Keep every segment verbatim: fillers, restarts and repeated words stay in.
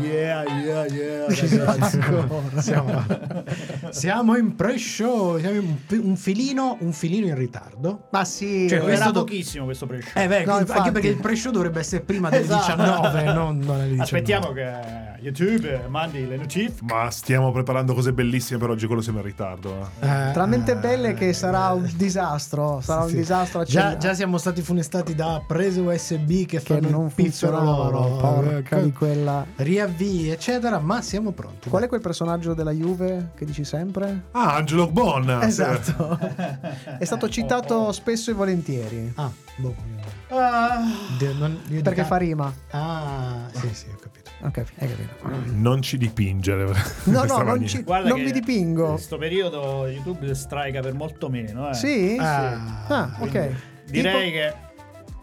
Yeah, yeah, yeah, ragazzi. siamo, siamo in pre-show, siamo in un filino, un filino in ritardo. Ma sì, cioè, era stato... pochissimo questo pre-show. Eh beh, no, infatti... anche perché il pre-show dovrebbe essere prima delle esatto. diciannove, non delle diciannove. Aspettiamo che YouTube mandi le notifiche. Ma stiamo preparando cose bellissime per oggi, quello siamo in ritardo. Eh. Eh, Talmente belle che sarà un disastro, sarà sì, un disastro. A già, già siamo stati funestati da prese U S B che, che non funzionano loro. Porca di quella. Avvii eccetera, ma siamo pronti. Qual è quel personaggio della Juve che dici sempre? Ah, Angelo Bonna. Esatto. È stato citato oh, oh. spesso e volentieri. Ah, boh. Ah. De, non, io perché dica... fa rima. Ah, sì, sì, ho capito. Okay, hai capito. Non ci dipingere. No, no, non, ci, non mi dipingo. In questo periodo YouTube straica per molto meno, eh. Sì? Ah, sì. Ah, ok. Direi tipo... che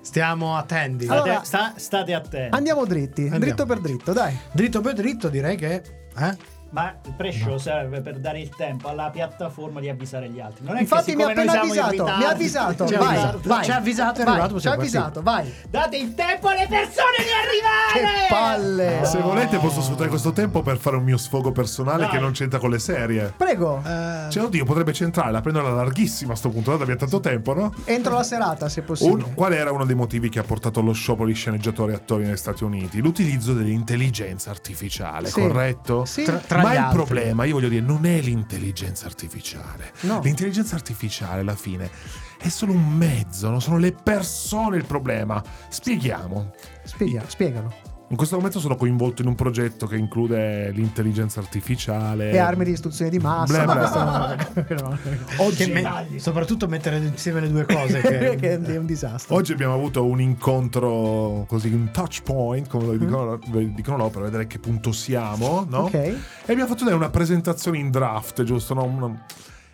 stiamo attenti. Allora, sta, state attenti. Andiamo dritti, Andiamo. dritto per dritto, dai. Dritto per dritto, direi che eh? Ma il pre-show no. serve per dare il tempo alla piattaforma di avvisare gli altri. Non è Infatti che mi ha appena avvisato, ritardo, mi ha avvisato, vai, avvisato. vai, ci ha avvisato, vai, arrivato, ci ha avvisato, vai. Date il tempo alle persone di arrivare. Che palle! Oh. Se volete posso sfruttare questo tempo per fare un mio sfogo personale vai. che non c'entra con le serie. Prego. Uh... Cioè, oddio, potrebbe centrare, la prendo alla larghissima a sto punto, dato abbiamo tanto tempo, no? Entro la serata, se possibile. Un... Qual era uno dei motivi che ha portato allo sciopero di sceneggiatori e attori negli Stati Uniti? L'utilizzo dell'intelligenza artificiale, sì. corretto? Sì. Tra... Tra Ma il altri. problema, io voglio dire, non è l'intelligenza artificiale. No. L'intelligenza artificiale, alla fine, è solo un mezzo, non sono le persone il problema. Spieghiamo. Spiega, spiegano. In questo momento sono coinvolto in un progetto che include l'intelligenza artificiale e armi di distruzione di massa. Bla bla bla. Oggi, me- soprattutto mettere insieme le due cose che, che è un disastro. Oggi abbiamo avuto un incontro così, un touch point, come dicono, mm. dicono no, per vedere a che punto siamo, no? Okay. E abbiamo fatto una presentazione in draft, giusto? No? Una...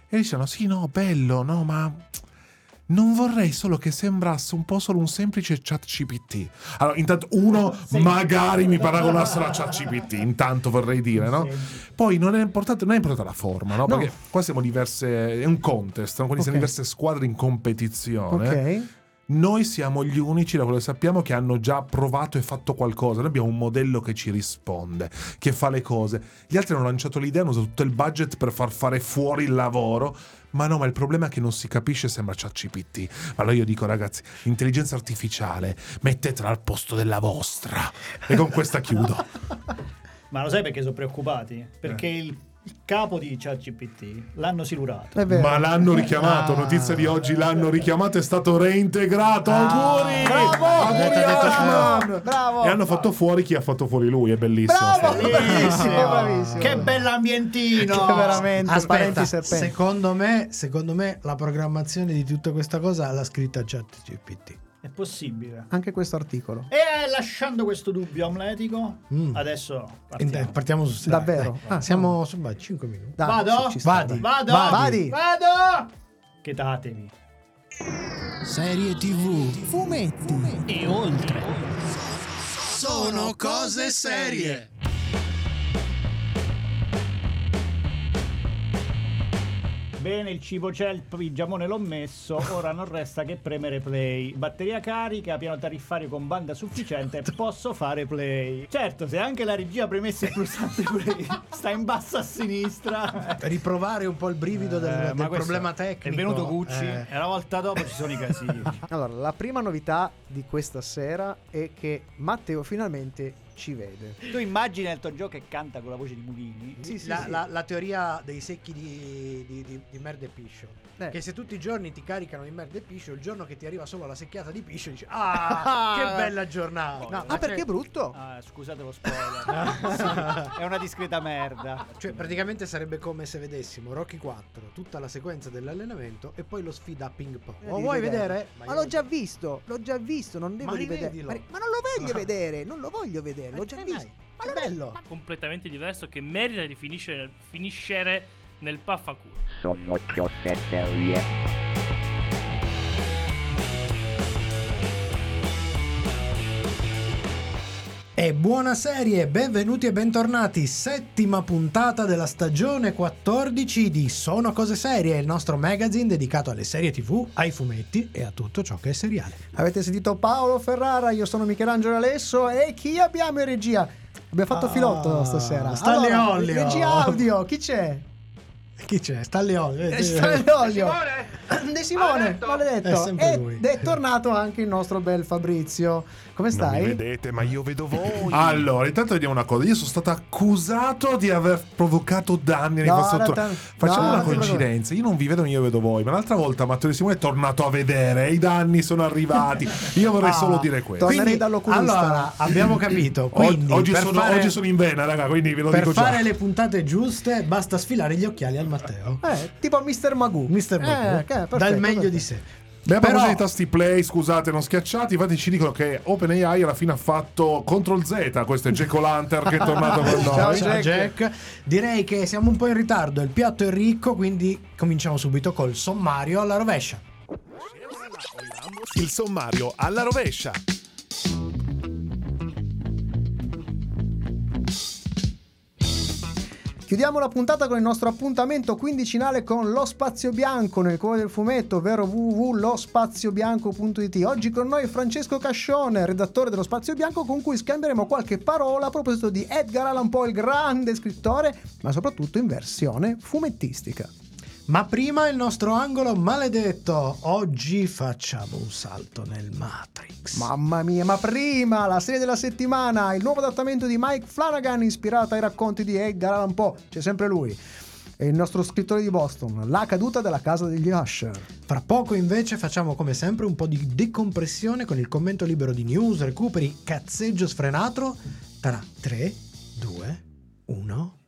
E dicevano sì, no, bello, no, ma... non vorrei solo che sembrasse un po' solo un semplice ChatGPT. Allora, intanto uno sì. magari mi paragonasse a ChatGPT, intanto vorrei dire, no? Sì. Poi non è importante, non è importante la forma, no? no. Perché qua siamo diverse, è un contest, no? Quindi okay. siamo diverse squadre in competizione. Ok. Noi siamo gli unici, da quello che sappiamo, che hanno già provato e fatto qualcosa. Noi abbiamo un modello che ci risponde, che fa le cose. Gli altri hanno lanciato l'idea, hanno usato tutto il budget per far fare fuori il lavoro. Ma no, ma il problema è che non si capisce, sembra ChatGPT. Ma allora io dico, ragazzi, l'intelligenza artificiale, mettetela al posto della vostra. E con questa chiudo. Ma lo sai perché sono preoccupati? Perché eh. il Il capo di ChatGPT l'hanno silurato. Ma l'hanno richiamato. Ah, notizia di oggi: l'hanno richiamato, è stato reintegrato. Ah, auguri! Bravo! Auguri, Alan! Bravo! E hanno fatto fuori chi ha fatto fuori lui. È bellissimo. Bravo, bellissimo, bravissimo. Che bell'ambientino! Che veramente. Aspetta, secondo me, secondo me, la programmazione di tutta questa cosa l'ha scritta ChatGPT. È possibile anche questo articolo. E lasciando questo dubbio amletico, mm. adesso partiamo, partiamo su davvero. Dai, ah, siamo su cinque minuti. Dai, vado? Su, vado, vado, vado, vado. Chetatevi. Serie tivù, fumetti, fumetti e oltre. Sono cose serie. Bene, il cibo c'è, il pigiamone l'ho messo, ora non resta che premere play. Batteria carica, piano tariffario con banda sufficiente, posso fare play. Certo, se anche la regia premesse il pulsante play sta in basso a sinistra. Riprovare un po' il brivido eh, del, del problema tecnico. È venuto Gucci eh. e la volta dopo ci sono i casini. Allora, la prima novità di questa sera è che Matteo finalmente... ci vede. Tu immagini Elton John che canta con la voce di Mulini? Sì, sì, la, sì. La, la teoria dei secchi di, di, di, di merda e piscio. Eh. Che se tutti i giorni ti caricano di merda e piscio, il giorno che ti arriva solo la secchiata di piscio dici ah, che bella giornata. No, ah, perché è brutto? Ah, scusate lo spoiler. Sì, è una discreta merda. Cioè praticamente sarebbe come se vedessimo Rocky quattro, tutta la sequenza dell'allenamento e poi lo sfida a ping pong. Lo vuoi vedere? Ma, ma l'ho già visto, l'ho già visto, non devo rivedere. Ma, ma non lo voglio vedere, non lo voglio vedere. L'ho già visto, ma è bello, completamente diverso, che merita di finisce, finiscere nel paffaculo. Sono cose serie. E buona serie, benvenuti e bentornati. Settima puntata della stagione quattordici di Sono Cose Serie, il nostro magazine dedicato alle serie tivù, ai fumetti e a tutto ciò che è seriale. Avete sentito Paolo Ferrara, io sono Michelangelo Alesso e chi abbiamo in regia? Abbiamo fatto ah, filotto stasera. Stanley allora, Olio. Regia audio, chi c'è? Chi c'è? Stanley Olio. Stanley Olio. De Simone, maledetto. È ed lui. È tornato anche il nostro bel Fabrizio. Come stai? Non mi vedete, ma io vedo voi. Allora, intanto vediamo una cosa. Io sono stato accusato di aver provocato danni nei no, vostri t- t- Facciamo no, una coincidenza. Io non vi vedo, ma io vedo voi. Ma l'altra volta Matteo De Simone è tornato a vedere. I danni sono arrivati. Io vorrei ah, solo dire questo. Quindi, allora, abbiamo capito. Quindi, oggi, sono, fare, oggi sono in vena, raga. Quindi ve lo per dico fare già. Le puntate giuste, basta sfilare gli occhiali al Matteo. Eh, tipo mister Magoo. mister Magoo. Eh, Perfetto, dal meglio perfetto. Di sé. Beh, a proposito dei tasti play, scusate, non schiacciati, infatti ci dicono che OpenAI alla fine ha fatto control zeta, questo è Jack O'Lantern che è tornato con noi. Ciao Jack. Jack. Direi che siamo un po' in ritardo, il piatto è ricco, quindi cominciamo subito col sommario alla rovescia. Il sommario alla rovescia. Chiudiamo la puntata con il nostro appuntamento quindicinale con Lo Spazio Bianco nel cuore del fumetto, ovvero w w w punto lo spazio bianco punto i t. Oggi con noi Francesco Cascione, redattore dello Spazio Bianco, con cui scambieremo qualche parola a proposito di Edgar Allan Poe, il grande scrittore, ma soprattutto in versione fumettistica. Ma prima il nostro angolo maledetto. Oggi facciamo un salto nel Matrix. Mamma mia, ma prima la serie della settimana, il nuovo adattamento di Mike Flanagan ispirata ai racconti di Edgar Allan Poe. C'è sempre lui, è il nostro scrittore di Boston, La caduta della casa degli Usher. Fra poco invece facciamo come sempre un po' di decompressione con il commento libero di news, recuperi, cazzeggio sfrenato tra tre, due, uno.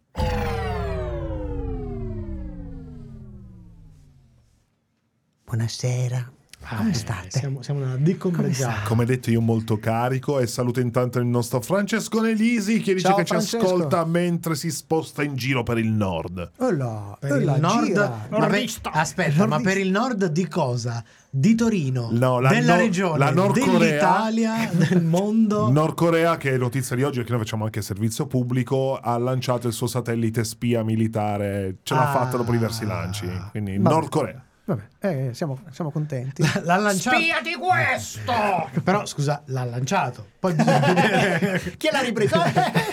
Buonasera, come ah, state? Siamo, siamo nella decompressione. Come detto, io molto carico, e saluto intanto il nostro Francesco Nelisi che dice Ciao, che Francesco. Ci ascolta mentre si sposta in giro per il nord. Oh là, per oh là, il nord, ma per, aspetta, Nordista. Ma per il nord di cosa? Di Torino, no, la della no, regione, la Nord dell'Italia, Corea, del mondo. Nord Corea, che è notizia di oggi perché noi facciamo anche servizio pubblico, ha lanciato il suo satellite spia militare. Ce l'ha ah. fatta dopo diversi lanci, quindi ma Nord Corea. Vabbè, eh, siamo, siamo contenti. L- l'ha lanciato. Spia di questo! Però, scusa, l'ha lanciato. Poi chi l'ha ripreso?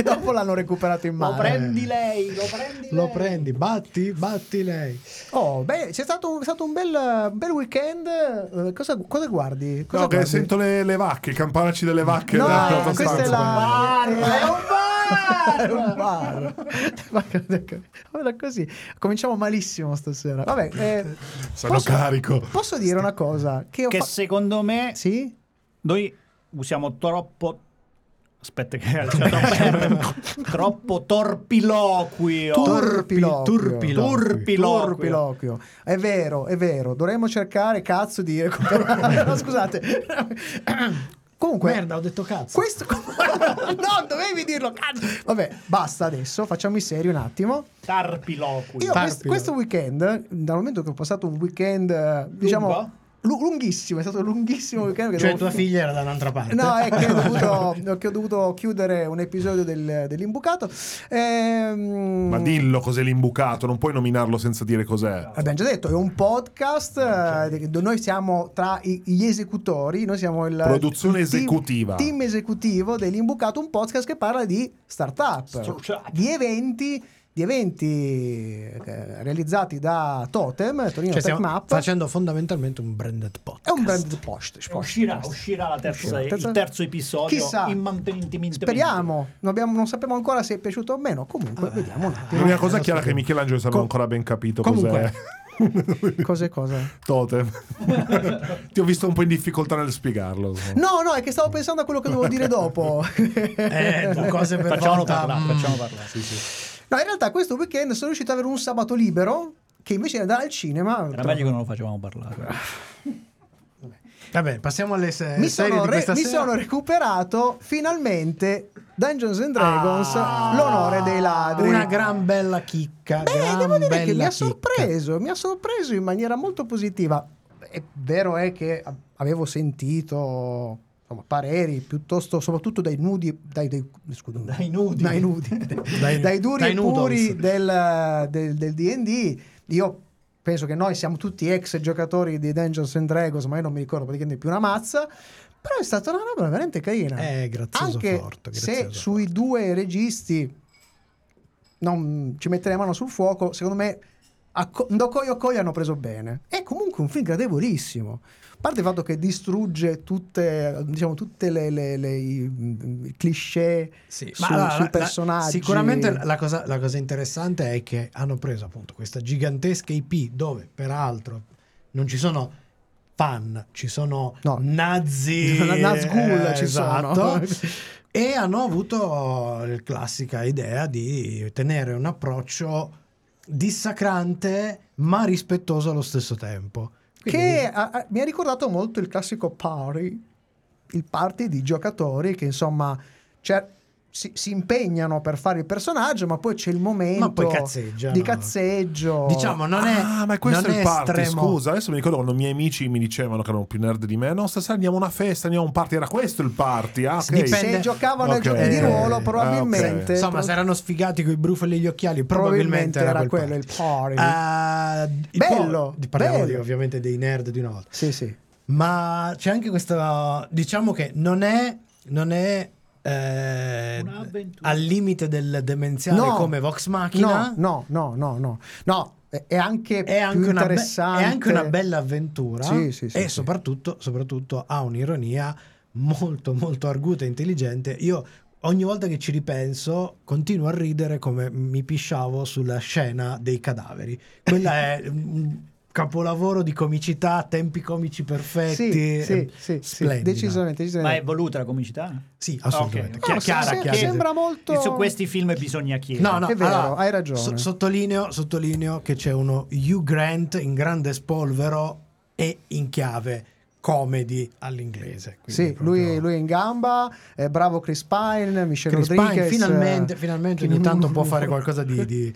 Dopo l'hanno recuperato in mano. Lo prendi lei, lo prendi Lo lei. prendi, batti, batti lei. Oh, beh, c'è stato, stato un bel, bel weekend. Cosa, cosa guardi? Cosa no, guardi? Che sento le, le vacche, i campanacci delle vacche. No, no questa stanza. È la... È un bar. Vabbè, così cominciamo malissimo stasera. Vabbè, eh, sono posso, carico. Posso dire una cosa che, ho che fa- secondo me sì? Noi usiamo troppo. Aspetta, che troppo, troppo torpiloquio. Torpiloquio. Turpiloquio. Turpiloquio. Turpiloquio. È vero, è vero. Dovremmo cercare cazzo di no, scusate. Comunque, merda, ho detto cazzo. Questo no, dovevi dirlo cazzo. Vabbè, basta adesso, facciamo in serio un attimo. Tarpiloqui. Io quest- questo weekend, dal momento che ho passato un weekend, Lungo? diciamo lu- lunghissimo, è stato lunghissimo weekend. Cioè tua figlia era da un'altra parte. No, è che ho dovuto, che ho dovuto chiudere un episodio del, dell'Imbucato. Ehm... Ma dillo cos'è l'Imbucato, non puoi nominarlo senza dire cos'è. Abbiamo già detto, è un podcast, okay. Noi siamo tra gli esecutori, noi siamo il produzione il team, esecutiva. Team esecutivo dell'Imbucato, un podcast che parla di startup, Strucciato. di eventi di eventi eh, realizzati da Totem Torino, cioè, Tech Map, facendo fondamentalmente un branded podcast. È un branded podcast, uscirà, uscirà la terza, uscirà terza... il terzo episodio. Chissà, speriamo, non, abbiamo, non sappiamo ancora se è piaciuto o meno, comunque ah, vediamo un attimo. L'unica cosa chiara è che Michelangelo non Com- ancora ben capito comunque. Cos'è cos'è cosa? Totem. Ti ho visto un po' in difficoltà nel spiegarlo. So. No, no, è che stavo pensando a quello che dovevo dire dopo. eh, cose per facciamo parlare, mm. facciamo parlare, sì, sì. No, in realtà questo weekend sono riuscito ad avere un sabato libero che invece era dal cinema. Era meglio che non lo facevamo parlare. Vabbè, passiamo alle se- mi serie sono re- di questa mi sera. Mi sono recuperato finalmente Dungeons and Dragons, ah, l'onore dei ladri. Una gran bella chicca. Beh, devo dire che mi ha sorpreso, mi ha sorpreso in maniera molto positiva. È vero è che avevo sentito... insomma, pareri piuttosto, soprattutto dai nudi, dai, dai, scusami, dai nudi, dai, nudi, dai, dai duri dai e puri del, del, del D and D. Io penso che noi siamo tutti ex giocatori di Dungeons and Dragons, ma io non mi ricordo praticamente più una mazza. Però è stata una roba veramente carina. Eh, grazioso anche forte. Grazioso se sui forte. Due registi non ci mettere mano sul fuoco, secondo me Ndoko e Okoye hanno preso bene. È comunque un film gradevolissimo. A parte il fatto che distrugge tutte, diciamo, tutte le, le, le i cliché sì, su, ma la, sui personaggi. La, sicuramente la cosa, la cosa interessante è che hanno preso appunto questa gigantesca I P dove peraltro non ci sono fan, ci sono no. nazi, Nazgul, eh, ci esatto. sono. E hanno avuto la classica idea di tenere un approccio dissacrante ma rispettoso allo stesso tempo. Quindi... che a, a, mi ha ricordato molto il classico party, il party di giocatori che insomma cer- si, si impegnano per fare il personaggio, ma poi c'è il momento di cazzeggio. Diciamo non è ah, ma questo non è il party, estremo. Scusa, adesso mi ricordo quando i miei amici mi dicevano che erano più nerd di me: no, stasera andiamo a una festa, andiamo a un party. Era questo il party? Ah, okay. Se giocavano okay. ai giochi di ruolo, probabilmente ah, okay. insomma, se erano sfigati con i brufoli e gli occhiali, probabilmente, probabilmente era, era quel quello party. Il party. Uh, bello, po- parliamo bello. Di, ovviamente dei nerd di una volta. Sì, sì. Ma c'è anche questa, diciamo che non è, non è. Eh, al limite del demenziale no, come Vox Machina no no no no no è anche è anche, più una, be- è anche una bella avventura sì, sì, sì, e sì. soprattutto soprattutto ha un'ironia molto molto arguta e intelligente. Io ogni volta che ci ripenso continuo a ridere come mi pisciavo sulla scena dei cadaveri. Quella è capolavoro di comicità, tempi comici perfetti, sì, eh, sì, sì, decisamente, decisamente. Ma è voluta la comicità? Sì, assolutamente. Okay. No, chiara, se, chiara. Sembra molto... Su questi film bisogna chiedere. No, no, è vero, allora, hai ragione. So, sottolineo, sottolineo che c'è uno Hugh Grant in grande spolvero e in chiave comedy all'inglese. Sì, proprio... lui, lui è in gamba, è bravo Chris Pine, Michelle Chris Rodriguez. Pine, finalmente, finalmente ogni tanto può fare qualcosa di... di...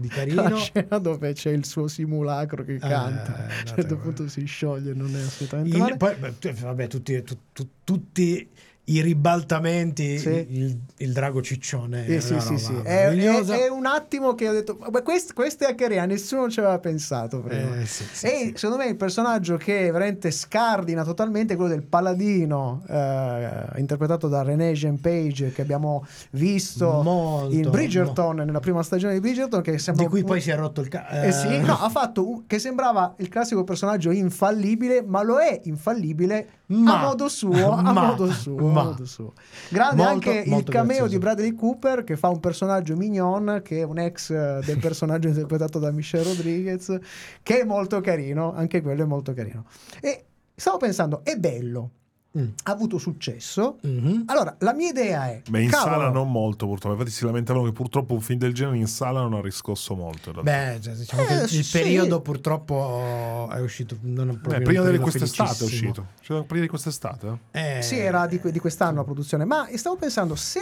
di carino. La scena dove c'è il suo simulacro che canta, eh, a un certo punto si scioglie, non è assolutamente il, male. Poi beh, vabbè, tutti, tu, tu, tutti i ribaltamenti, sì. il, il drago ciccione eh, sì, sì, sì. È, è, è un attimo che ho detto questa quest è carina, nessuno ci aveva pensato prima. Eh, sì, sì, e sì. Secondo me il personaggio che veramente scardina totalmente è quello del paladino eh, interpretato da Renée Jean-Page, che abbiamo visto molto, in Bridgerton no. nella prima stagione di Bridgerton, che sembra di cui un... poi si è rotto il ca- eh, sì, no, ha fatto un... che sembrava il classico personaggio infallibile, ma lo è infallibile ma, a modo suo a ma, modo suo ma. Grande molto, anche molto il cameo grazioso. Di Bradley Cooper, che fa un personaggio mignon, che è un ex del personaggio interpretato da Michelle Rodriguez, che è molto carino, anche quello è molto carino. E stavo pensando, è bello, mm. ha avuto successo, mm-hmm. allora la mia idea è beh in cavolo, sala non molto purtroppo, infatti si lamentavano che purtroppo un film del genere in sala non ha riscosso molto. Beh cioè, diciamo eh, che il sì. periodo purtroppo è uscito non è proprio beh, prima di quest'estate è uscito cioè, prima di quest'estate eh, sì era di, di quest'anno la produzione. Ma stavo pensando, se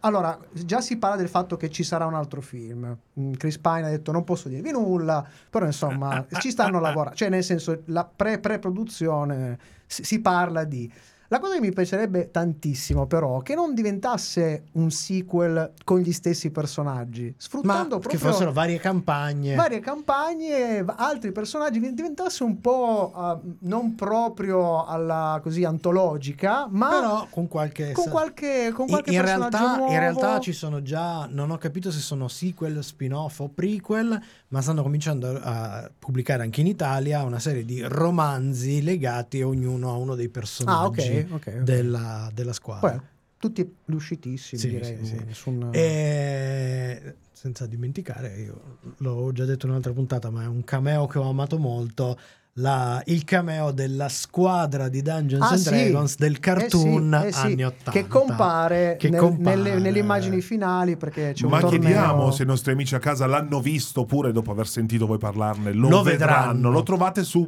allora già si parla del fatto che ci sarà un altro film, Chris Pine ha detto non posso dirvi nulla, però insomma ci stanno lavorando, cioè nel senso la pre pre-produzione si, si parla di la cosa che mi piacerebbe tantissimo, però, che non diventasse un sequel con gli stessi personaggi, sfruttando ma proprio che fossero varie campagne varie campagne altri personaggi, diventasse un po' uh, non proprio alla così antologica, ma però con qualche con qualche con qualche in, in realtà nuovo. In realtà ci sono già, non ho capito se sono sequel, spin-off o prequel, ma stanno cominciando a pubblicare anche in Italia una serie di romanzi legati ognuno a uno dei personaggi ah, okay. Okay, okay. Della, della squadra. Poi, tutti riuscitissimi sì, direi sì, sì. Nessun... e... senza dimenticare, io l'ho già detto in un'altra puntata, ma è un cameo che ho amato molto, la... il cameo della squadra di Dungeons ah, and Dragons sì. del cartoon eh sì, eh sì. anni ottanta che compare, che nel, compare... Nelle, nelle immagini finali, perché c'è un ma torneo. Chiediamo se i nostri amici a casa l'hanno visto, oppure dopo aver sentito voi parlarne lo, lo vedranno. vedranno lo trovate su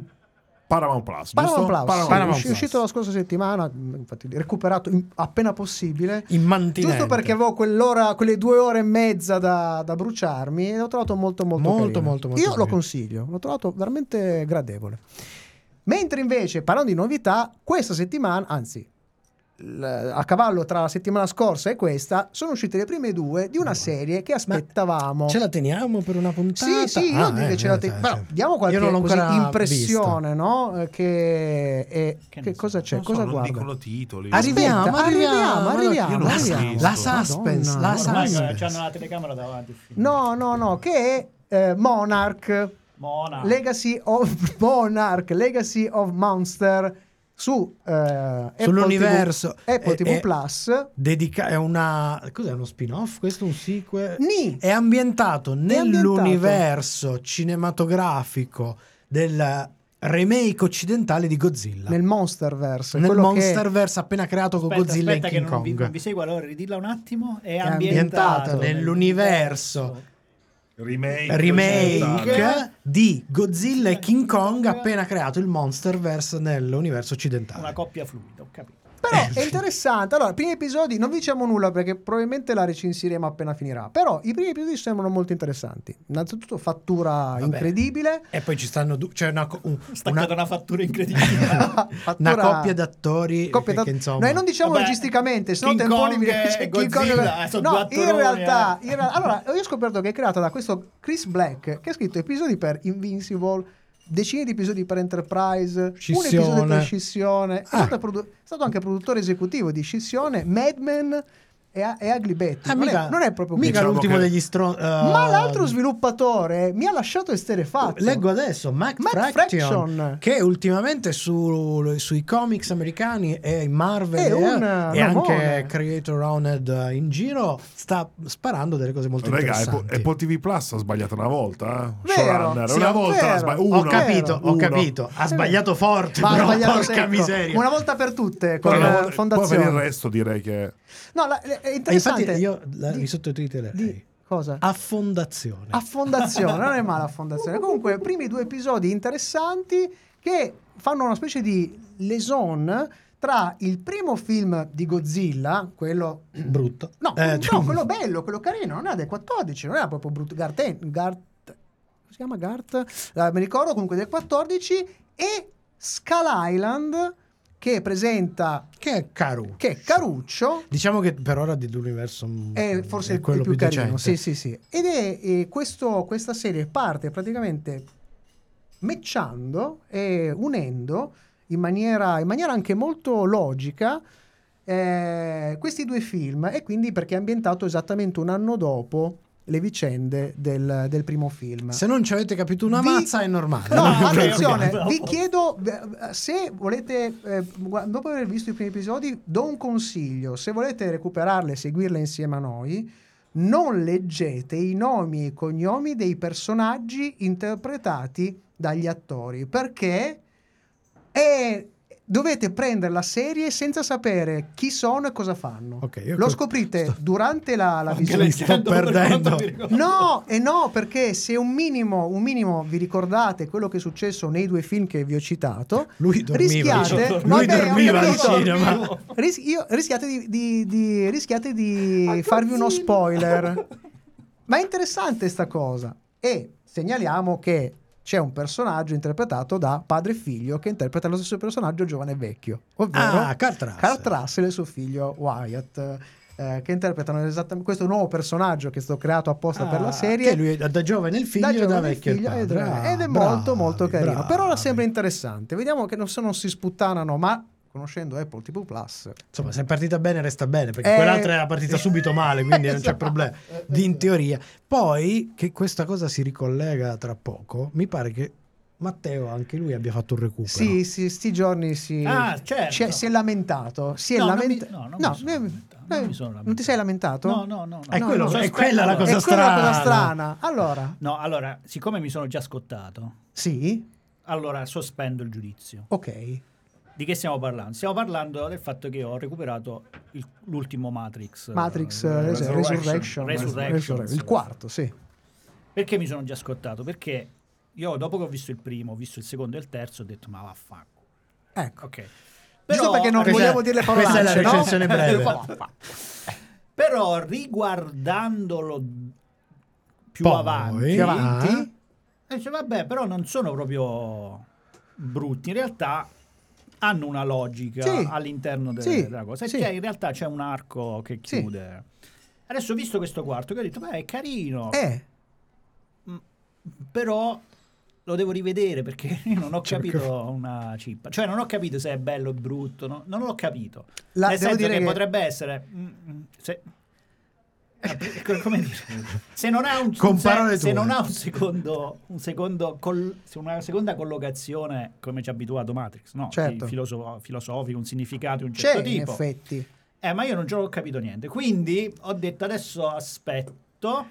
Paramount Plus, Paramount Plus, Paramount Paramount Plus. È uscito la scorsa settimana, infatti recuperato in, appena possibile, giusto perché avevo quell'ora, quelle due ore e mezza da, da bruciarmi, e l'ho trovato molto molto molto, molto, molto io molto lo carino. Consiglio, l'ho trovato veramente gradevole. Mentre invece, parlando di novità, questa settimana, anzi a cavallo tra la settimana scorsa e questa sono uscite le prime due di una serie che aspettavamo. Ma ce la teniamo per una puntata? Sì, sì, ah, io eh, ce la te- eh, però diamo qualche così, impressione, visto. no? Che, eh, che, che cosa c'è? Non cosa so, guarda? Non dicono titoli. Arriviamo, Aspetta, arriviamo, arriviamo, arriviamo. La suspense, Madonna, la suspense. C'hanno la telecamera davanti. No, no, no, che è eh, Monarch, Monarch. Legacy of Monarch, Legacy of Monsters. Su eh, sull'universo Apple T V Plus, dedica- è una cos'è uno spin-off, questo è un sequel, Ni. è ambientato nell'universo è ambientato. cinematografico del remake occidentale di Godzilla, nel MonsterVerse, nel MonsterVerse che... appena creato aspetta, con Godzilla e King che Kong. Non vi, vi seguo, allora ridilla un attimo, è, è ambientato, ambientato nell'universo, nell'universo. Remake, remake di Godzilla e King Kong appena creato il MonsterVerse nell'universo occidentale. Una coppia fluida, ho capito. Però eh. è interessante. Allora, i primi episodi non vi diciamo nulla perché probabilmente la recensiremo appena finirà. Però i primi episodi sembrano molto interessanti. Innanzitutto fattura Vabbè. incredibile. E poi ci stanno du- c'è cioè una, co- un, una... una fattura incredibile. fattura... Una coppia d'attori coppia perché, insomma... Noi non diciamo Vabbè, logisticamente, se no temponi mi riesce Godzilla. Kong... No, in realtà, in realtà allora, io ho scoperto che è creato da questo Chris Black che ha scritto episodi per Invincible, decine di episodi per Enterprise, Scissione. un episodio per Scissione, ah. è, stato produ- è stato anche produttore esecutivo di Scissione, Mad Men e, e Ugly Betty. Ah, non, mica, è, non è proprio mica diciamo l'ultimo che... degli stronzi. Uh... Ma l'altro sviluppatore mi ha lasciato esterrefatto. Leggo adesso Mike Flanagan, che ultimamente su, sui comics americani e Marvel è un, e anche creator owned in giro sta sparando delle cose molto Raga, interessanti. Raga, Apple T V Plus ha sbagliato una volta, eh? Vero, sì, una volta sbag... uno, ho capito, uno. ho capito, ha sbagliato forte, ma però, sbagliato porca secco. miseria. Una volta per tutte con la volta, Fondazione. Poi per il resto direi che No, la, è interessante. Infatti io la, di, mi sottotitolerei cosa? A Fondazione. A Fondazione, non è male a Fondazione. Comunque, primi due episodi interessanti che fanno una specie di liaison tra il primo film di Godzilla, quello brutto. No, eh, no quello bello, quello carino, non è del quattordici, non era proprio brutto, Garten, Gart si chiama Gart, eh, mi ricordo comunque del quattordici e Skull Island che presenta che è Caruccio. Che è Caruccio. Diciamo che per ora dell'universo è forse è quello il più, più carino, sì, sì, sì. Ed è, è questo, questa serie parte praticamente matchando e unendo in maniera, in maniera anche molto logica eh, questi due film, e quindi perché è ambientato esattamente un anno dopo le vicende del, del primo film. Se non ci avete capito una vi... mazza è normale. No, attenzione, vi chiedo se volete eh, dopo aver visto i primi episodi do un consiglio: se volete recuperarle e seguirle insieme a noi, non leggete i nomi e i cognomi dei personaggi interpretati dagli attori, perché è dovete prendere la serie senza sapere chi sono e cosa fanno. Okay, lo scoprite sto... durante la, la visione. Sto perdendo. No, e no, perché se un minimo, un minimo vi ricordate quello che è successo nei due film che vi ho citato, lui dormiva, rischiate, lui vabbè, dormiva al cinema. Ris- io, rischiate di, di, di, rischiate di ah, farvi uno spoiler. Ma è interessante sta cosa. E segnaliamo che c'è un personaggio interpretato da padre e figlio che interpreta lo stesso personaggio giovane e vecchio, ovvero ah, Carl Trussell. Carl Trussell e suo figlio Wyatt eh, che interpretano esattamente questo nuovo personaggio che è stato creato apposta ah, per la serie, che lui è da giovane il figlio da e da vecchio il padre. Ed, ah, ed è bravi, molto molto carino bravi. Per ora sembra interessante, vediamo che non, se non si sputtanano, ma conoscendo Apple T V Plus insomma se è partita bene resta bene, perché eh, quell'altra era partita sì. subito male, quindi non c'è problema di in teoria. Poi che questa cosa si ricollega tra poco, mi pare che Matteo anche lui abbia fatto un recupero. Sì, sì, sti giorni si ah, certo. si è lamentato, si è no, lamentato. No, non mi, no, no, mi non, eh, mi sono non ti sei lamentato? No, no, no. no è, no, quello, è quella la cosa è strana. Quella cosa strana. Allora. No, allora, siccome mi sono già scottato. Sì. Allora sospendo il giudizio. Ok. Di che stiamo parlando? Stiamo parlando del fatto che ho recuperato il, l'ultimo Matrix. Matrix uh, Resurrection. Resurrection. Resurrection. Resurrection. Il quarto, sì. Perché mi sono già scottato? Perché io dopo che ho visto il primo, ho visto il secondo e il terzo, ho detto ma vaffanculo. Ecco. Okay. Però, perché non questa, vogliamo dire le parolacce, questa è la recensione no? breve. Però riguardandolo più Poi, avanti, avanti. Ah. Dice, vabbè, però non sono proprio brutti. In realtà... hanno una logica sì. all'interno de- sì. della cosa. Sì. Cioè, in realtà c'è un arco che chiude. Sì. Adesso ho visto questo quarto che ho detto, beh, è carino. Eh. M- però... lo devo rivedere perché io non ho capito Cerco. una cippa. Cioè non ho capito se è bello o brutto, no? Non l'ho capito. La, Nel senso che, che potrebbe essere... Mm, se, come dire? Se non ha un, se, se non ha un secondo, un secondo col, una seconda collocazione, come ci ha abituato Matrix, no? Certo. Filosof- filosofico, un significato, un certo C'è, tipo. In effetti. Eh, ma io non ci ho capito niente. Quindi ho detto adesso aspetto...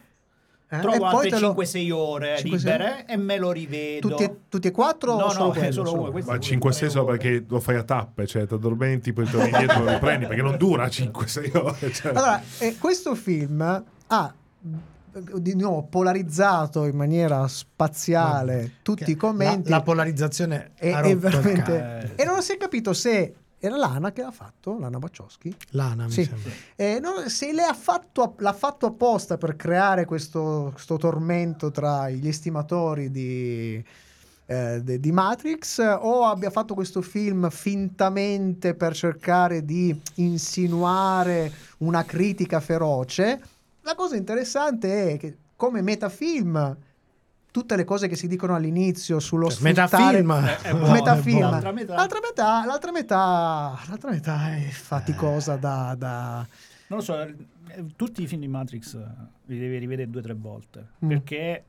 Eh? Trovo altre cinque sei lo... ore cinque, libere sei... e me lo rivedo. Tutti e, tutti e quattro? No, o solo no, quello, solo solo. Ma cinque sei so perché lo fai a tappe, cioè ti addormenti, poi torni indietro lo riprendi, perché non dura cinque sei ore. Cioè. Allora, eh, questo film ha di nuovo polarizzato in maniera spaziale no. tutti che i commenti. La, la polarizzazione è, è veramente... E non si è capito se... Era Lana che l'ha fatto, Lana Wachowski. Lana, sì. mi sembra. Eh, no, se l'ha fatto, l'ha fatto apposta per creare questo, questo tormento tra gli estimatori di, eh, de, di Matrix, o abbia fatto questo film fintamente per cercare di insinuare una critica feroce. La cosa interessante è che, come metafilm, tutte le cose che si dicono all'inizio sullo cioè, sfruttare metafilm, metafilm. L'altra metà l'altra metà l'altra metà, l'altra metà è faticosa eh. da, da non lo so. Tutti i film di Matrix li devi rivedere due o tre volte mm. perché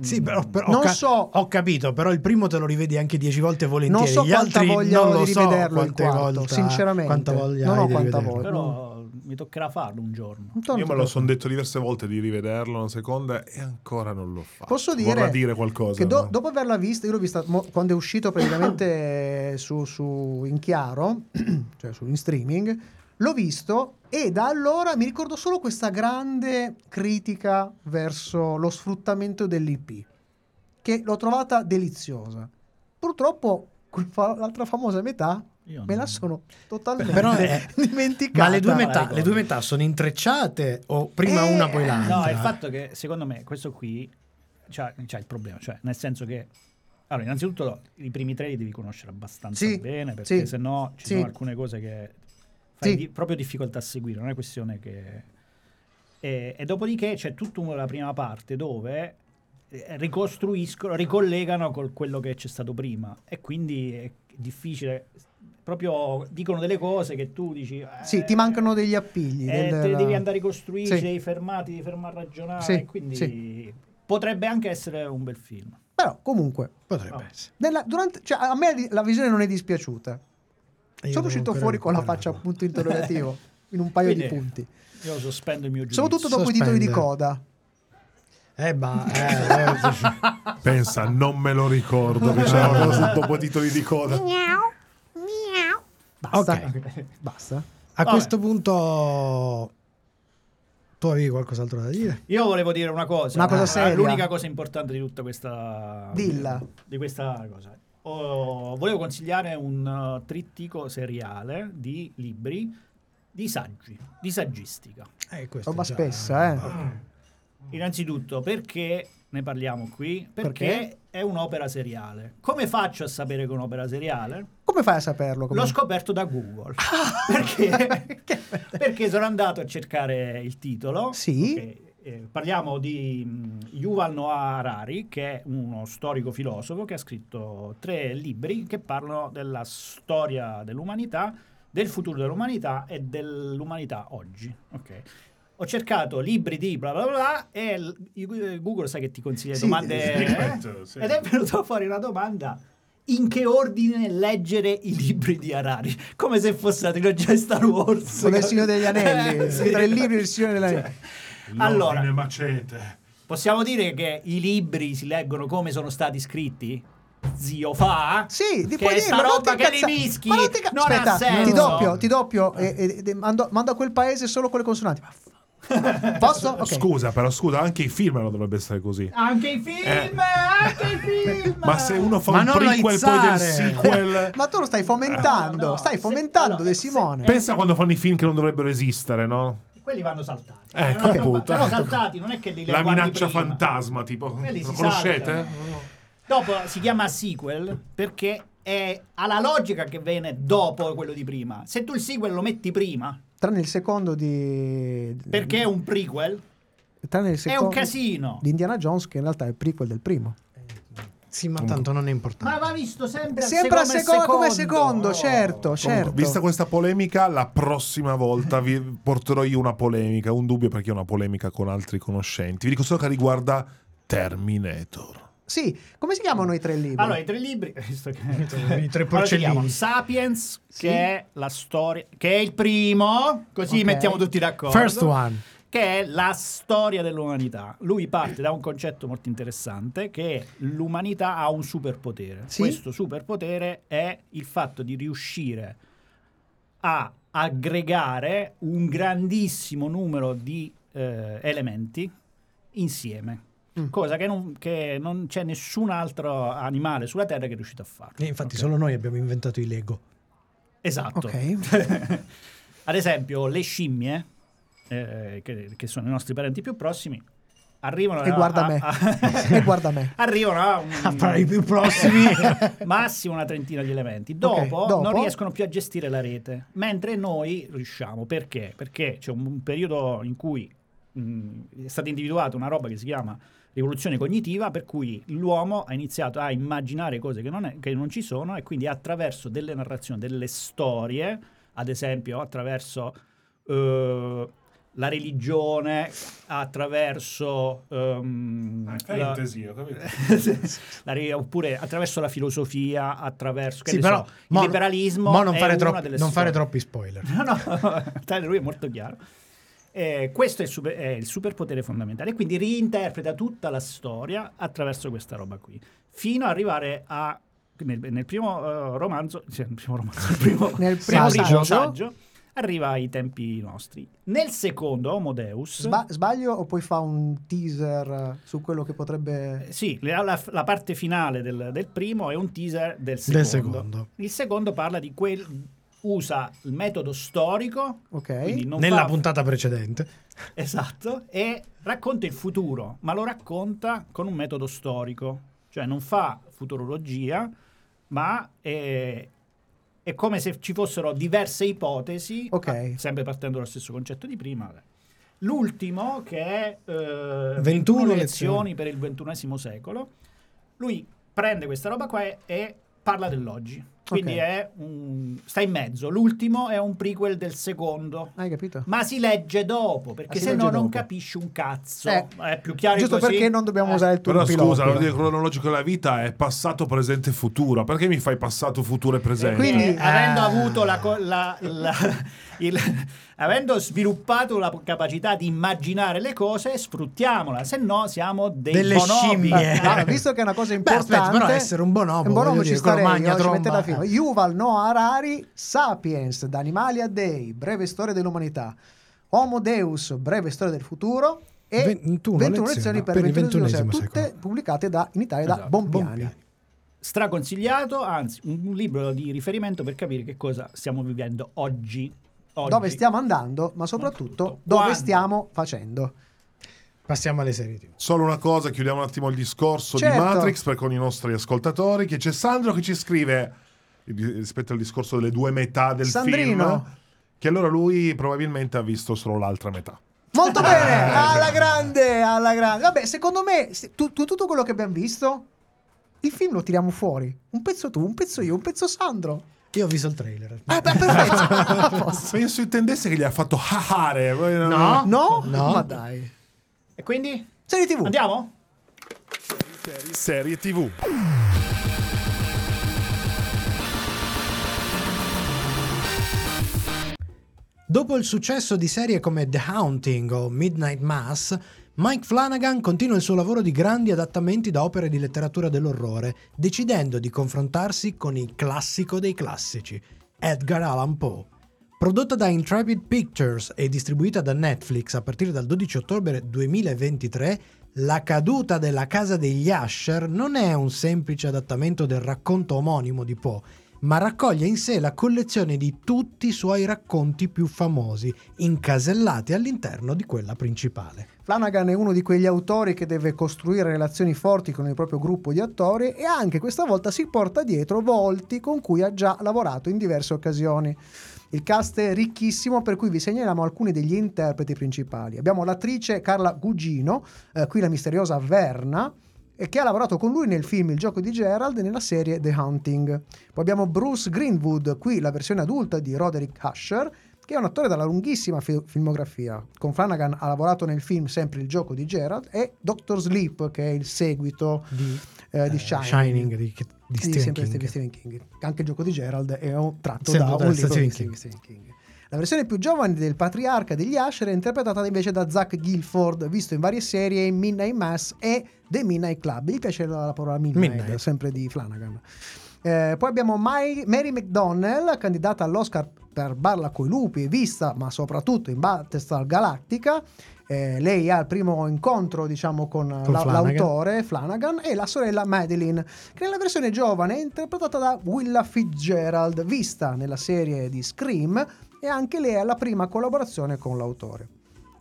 sì, però, però non ho, ca- so, ho capito, però il primo te lo rivedi anche dieci volte volentieri, non so gli altri non lo so quante volte, sinceramente non ho quanta voglia, però mi toccherà farlo un giorno. Intanto io me lo sono detto diverse volte di rivederlo una seconda e ancora non l'ho fatto. Posso dire, vorrà dire qualcosa che do, no? Dopo averla vista, io l'ho vista mo, quando è uscito praticamente su, su in chiaro cioè su in streaming, l'ho visto, e da allora mi ricordo solo questa grande critica verso lo sfruttamento dell'I P, che l'ho trovata deliziosa. Purtroppo l'altra famosa metà Io me non... la sono totalmente Però, eh, dimenticata. Ma le due, metà, le due metà sono intrecciate o prima eh, una poi l'altra? No, il fatto che secondo me questo qui c'ha, c'ha il problema, cioè nel senso che allora innanzitutto no, i primi tre li devi conoscere abbastanza sì, bene, perché sì, sennò ci sì. sono alcune cose che fai sì. di, proprio difficoltà a seguire, non è questione che e, e dopodiché c'è tutta la prima parte dove ricostruiscono, ricollegano con quello che c'è stato prima, e quindi è difficile, proprio dicono delle cose che tu dici eh, sì, ti mancano degli appigli eh, della... te devi andare a ricostruire sì. devi fermarti, devi fermare a ragionare sì, quindi sì. potrebbe anche essere un bel film, però comunque potrebbe no. essere della, durante, cioè, a me la visione non è dispiaciuta. Io sono uscito fuori con la faccia a punto interrogativo in un paio quindi, di punti. Io sospendo il mio giudizio soprattutto dopo Sospende. i titoli di coda. Eh, bah, eh, eh. Pensa, non me lo ricordo. Diciamo sotto titoli di coda. Basta. Okay. Basta. A Vabbè. questo punto, tu avevi qualcos'altro da dire? Io volevo dire una cosa. Una cosa seria. L'unica cosa importante di tutta questa. Dilla. Di questa cosa. Oh, volevo consigliare un trittico seriale di libri di saggi, di saggistica. Eh, roba già... spessa, eh. Ah. Innanzitutto, perché ne parliamo qui? Perché, perché è un'opera seriale. Come faccio a sapere che è un'opera seriale? Come fai a saperlo? Come... L'ho scoperto da Google. perché, perché sono andato a cercare il titolo. Sì. Okay. Eh, parliamo di um, Yuval Noah Harari, che è uno storico filosofo che ha scritto tre libri che parlano della storia dell'umanità, del futuro dell'umanità e dell'umanità oggi. Ok. Ho cercato libri di bla bla bla e Google sa che ti consiglia sì, domande eh? sì. ed è venuto fuori una domanda: in che ordine leggere i libri di Harari? Come se fosse la trilogia Star Wars con il Signore degli Anelli, eh, sì. tra i libri del Signore degli Anelli. Cioè, allora, macete. Possiamo dire che i libri si leggono come sono stati scritti? Zio fa sì, ti che puoi dire, ma non ti che li mischi, ma non, ti ca- non aspetta, ha senso. Ti doppio, ti doppio e, e, e mando, mando a quel paese solo con le consonanti. Posso? Okay. Scusa, però scusa, anche i film non dovrebbe essere così. Anche i film, eh. anche i film. Ma se uno fa ma un prequel poi del sequel, ma tu lo stai fomentando, no, no. stai fomentando se, De Simone. Se, Pensa eh. quando fanno i film che non dovrebbero esistere, no? Quelli vanno saltati. Eh, okay. appunto. Vanno saltati, non è che li La minaccia prima. fantasma, tipo, lo conoscete? Saltano. Dopo si chiama sequel perché è, ha la logica che viene dopo quello di prima. Se tu il sequel lo metti prima, tranne il secondo di, perché è un prequel, tranne il secondo, è un casino di Indiana Jones, che in realtà è il prequel del primo. Sì, ma tanto non è importante. Ma va visto sempre, sempre a seco- secondo, come secondo, oh. certo, certo. Comunque, vista questa polemica, la prossima volta vi porterò io una polemica, un dubbio, perché è una polemica con altri conoscenti. Vi dico solo che riguarda Terminator. Sì, come si chiamano i tre libri? Allora, i tre libri, i tre porcellini. Allora, Sapiens, sì, che è la storia, che è il primo, così okay, mettiamo tutti d'accordo. First one. Che è la storia dell'umanità. Lui parte da un concetto molto interessante, che l'umanità ha un superpotere. Sì? Questo superpotere è il fatto di riuscire a aggregare un grandissimo numero di eh, elementi insieme. Mm. Cosa che non, che non c'è nessun altro animale sulla Terra che è riuscito a farlo. E infatti, okay, solo noi abbiamo inventato i Lego. Esatto. Okay. Ad esempio, le scimmie, Eh, che, che sono i nostri parenti più prossimi, arrivano e a, guarda a, me. A, e guarda me arrivano a, un, a fare i più prossimi massimo una trentina di elementi, dopo, okay, dopo non riescono più a gestire la rete, mentre noi riusciamo. Perché? Perché c'è un, un periodo in cui mh, è stata individuata una roba che si chiama rivoluzione cognitiva, per cui l'uomo ha iniziato a immaginare cose che non, è, che non ci sono, e quindi attraverso delle narrazioni, delle storie, ad esempio attraverso uh, la religione, attraverso um, ah, fantasy, la, ho capito. Oppure attraverso la filosofia, attraverso sì, che però, so, mo, il liberalismo. Ma non, fare, troppo, non fare troppi spoiler. No, no, lui è molto chiaro. Eh, questo è il, super, è il superpotere fondamentale. Quindi reinterpreta tutta la storia attraverso questa roba qui, fino ad arrivare a nel, nel primo uh, romanzo, cioè, nel primo romanzo, primo, nel primo saggio. saggio Arriva ai tempi nostri. Nel secondo, Homo Deus. Sba- sbaglio o poi fa un teaser su quello che potrebbe... Eh, sì, la, la, la parte finale del, del primo è un teaser del secondo. Del secondo. Il secondo parla di quel... usa il metodo storico. Ok. Non Nella fa... puntata precedente. Esatto. E racconta il futuro, ma lo racconta con un metodo storico. Cioè non fa futurologia, ma... È... è come se ci fossero diverse ipotesi, okay, sempre partendo dallo stesso concetto di prima. L'ultimo, che è eh, ventuno lezioni per il ventunesimo secolo, lui prende questa roba qua e, e parla dell'oggi. Quindi okay, è un, sta in mezzo. L'ultimo è un prequel del secondo. Hai capito? Ma si legge dopo, perché ah, se no non capisci un cazzo. Eh, è più chiaro giusto così. Perché non dobbiamo eh. usare il tuo pilota. Però scusa, l'ordine cronologico della vita è passato, presente e futuro. Perché mi fai passato, futuro e presente? E quindi, eh. avendo avuto la... Co- la, la il, avendo sviluppato la capacità di immaginare le cose, sfruttiamola, se no siamo dei delle bonomi. Allora, visto che è una cosa importante. Beh, aspetta, però essere un bonomo, un bonomo ci starei, magna, ci mette la fine. Yuval Noah Harari, Sapiens, da animali a dei, breve storia dell'umanità, Homo Deus, breve storia del futuro, e ventuno, ventuno lezioni per, per il ventunesimo secolo, tutte pubblicate da, in Italia, esatto, da Bompiani. Bompiani. Straconsigliato, anzi un libro di riferimento per capire che cosa stiamo vivendo oggi. Oggi. Dove stiamo andando, ma soprattutto dove Quando? stiamo facendo. Passiamo alle serie tivù. Solo una cosa, chiudiamo un attimo il discorso, certo, di Matrix per con i nostri ascoltatori, che c'è Sandro che ci scrive rispetto al discorso delle due metà del Sandrino. film, che allora lui probabilmente ha visto solo l'altra metà. Molto bene, alla grande, alla grande. Vabbè, secondo me tu, tu, tutto quello che abbiamo visto, il film lo tiriamo fuori. Un pezzo tu, un pezzo io, un pezzo Sandro. Io ho visto il trailer. Ah, perfetto. Penso intendesse che gli ha fatto hahare. No? No? No? Ma dai. E quindi? Serie tivù. Andiamo? Serie, serie tivù. Dopo il successo di serie come The Haunting o Midnight Mass, Mike Flanagan continua il suo lavoro di grandi adattamenti da opere di letteratura dell'orrore, decidendo di confrontarsi con il classico dei classici, Edgar Allan Poe. Prodotta da Intrepid Pictures e distribuita da Netflix a partire dal dodici ottobre duemilaventitré, La caduta della casa degli Usher non è un semplice adattamento del racconto omonimo di Poe, ma raccoglie in sé la collezione di tutti i suoi racconti più famosi, incasellati all'interno di quella principale. Flanagan è uno di quegli autori che deve costruire relazioni forti con il proprio gruppo di attori e anche questa volta si porta dietro volti con cui ha già lavorato in diverse occasioni. Il cast è ricchissimo, per cui vi segnaliamo alcuni degli interpreti principali. Abbiamo l'attrice Carla Gugino, eh, qui la misteriosa Verna, e che ha lavorato con lui nel film Il gioco di Gerald e nella serie The Hunting. Poi abbiamo Bruce Greenwood, qui la versione adulta di Roderick Usher, che è un attore dalla lunghissima fi- filmografia. Con Flanagan ha lavorato nel film sempre Il gioco di Gerald e Doctor Sleep, che è il seguito di, eh, di eh, Shining. Shining di, di, Stephen, di sempre King. Stephen King. Anche Il gioco di Gerald è un tratto sempre da un libro Stephen di King. Stephen King. La versione più giovane del patriarca degli Asher è interpretata invece da Zach Guilford, visto in varie serie, Midnight Mass e The Midnight Club. Mi piace la parola Midnight, Midnight. sempre di Flanagan. Eh, poi abbiamo My, Mary McDonnell, candidata all'Oscar per Barla coi lupi, vista ma soprattutto in Battlestar Galactica. Eh, lei ha il primo incontro, diciamo, con, con la, Flanagan. l'autore Flanagan e la sorella Madeline, che nella versione giovane è interpretata da Willa Fitzgerald, vista nella serie di Scream, e anche lei ha la prima collaborazione con l'autore.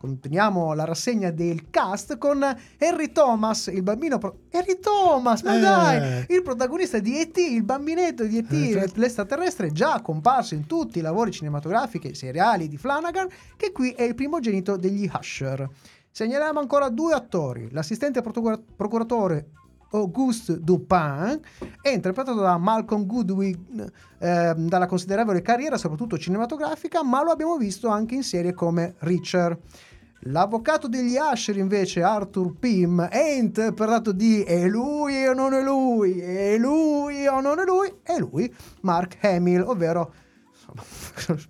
Continuiamo la rassegna del cast con Henry Thomas, il bambino... Pro- Henry Thomas, ma eh. dai! Il protagonista di E T, il bambinetto di E T, eh. l'estraterrestre, già comparso in tutti i lavori cinematografici e seriali di Flanagan, che qui è il primogenito degli Usher. Segnaliamo ancora due attori. L'assistente procura- procuratore Auguste Dupin è interpretato da Malcolm Goodwin, eh, dalla considerevole carriera soprattutto cinematografica, ma lo abbiamo visto anche in serie come Richard. L'avvocato degli Asher invece, Arthur Pym, è interpretato di è lui o non è lui, è lui o non è lui, è lui, Mark Hamill, ovvero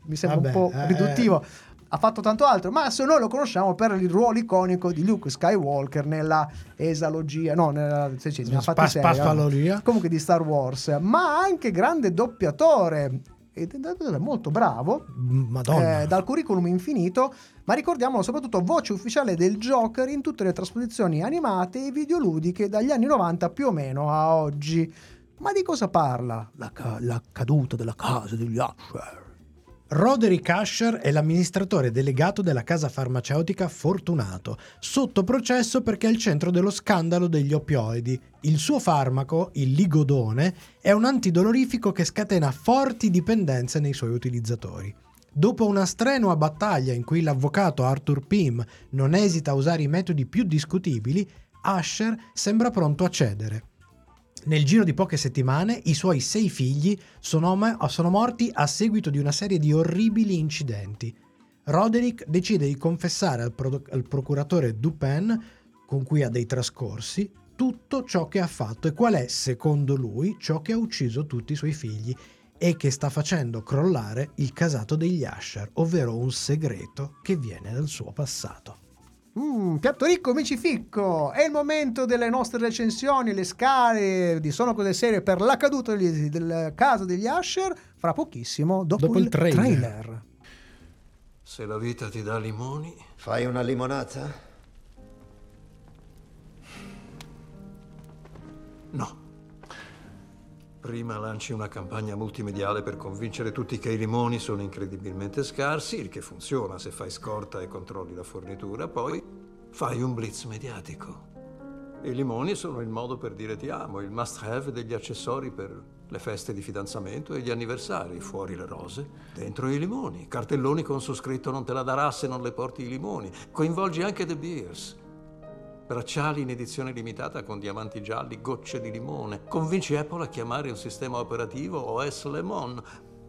mi sembra Vabbè, un po' eh, riduttivo, ha fatto tanto altro, ma se noi lo conosciamo per il ruolo iconico di Luke Skywalker nella esalogia, no, nella, se ci, nella Spas, serie, comunque di Star Wars, ma anche grande doppiatore, ed è molto bravo, Madonna. Eh, dal curriculum infinito, ma ricordiamolo soprattutto voce ufficiale del Joker in tutte le trasposizioni animate e videoludiche dagli anni novanta più o meno a oggi. Ma di cosa parla? La, ca- la caduta della casa degli Usher. Roderick Usher è l'amministratore delegato della casa farmaceutica Fortunato, sotto processo perché è al centro dello scandalo degli opioidi. Il suo farmaco, il ligodone, è un antidolorifico che scatena forti dipendenze nei suoi utilizzatori. Dopo una strenua battaglia in cui l'avvocato Arthur Pym non esita a usare i metodi più discutibili, Usher sembra pronto a cedere. Nel giro di poche settimane i suoi sei figli sono, ma- sono morti a seguito di una serie di orribili incidenti. Roderick decide di confessare al, pro- al procuratore Dupin, con cui ha dei trascorsi, tutto ciò che ha fatto e qual è, secondo lui, ciò che ha ucciso tutti i suoi figli e che sta facendo crollare il casato degli Usher, ovvero un segreto che viene dal suo passato. Mm, piatto ricco, amici ficco, è il momento delle nostre recensioni, le scale di Sono Cose Serie per la caduta del, del caso degli Usher, fra pochissimo dopo, dopo il, il trailer. trailer. Se la vita ti dà limoni, fai una limonata? No. Prima lanci una campagna multimediale per convincere tutti che i limoni sono incredibilmente scarsi, il che funziona se fai scorta e controlli la fornitura, poi fai un blitz mediatico. I limoni sono il modo per dire ti amo, il must have degli accessori per le feste di fidanzamento e gli anniversari, fuori le rose, dentro i limoni, cartelloni con su scritto non te la darà se non le porti i limoni, coinvolgi anche The Beers. Bracciali in edizione limitata con diamanti gialli, gocce di limone. Convinci Apple a chiamare un sistema operativo O S Lemon.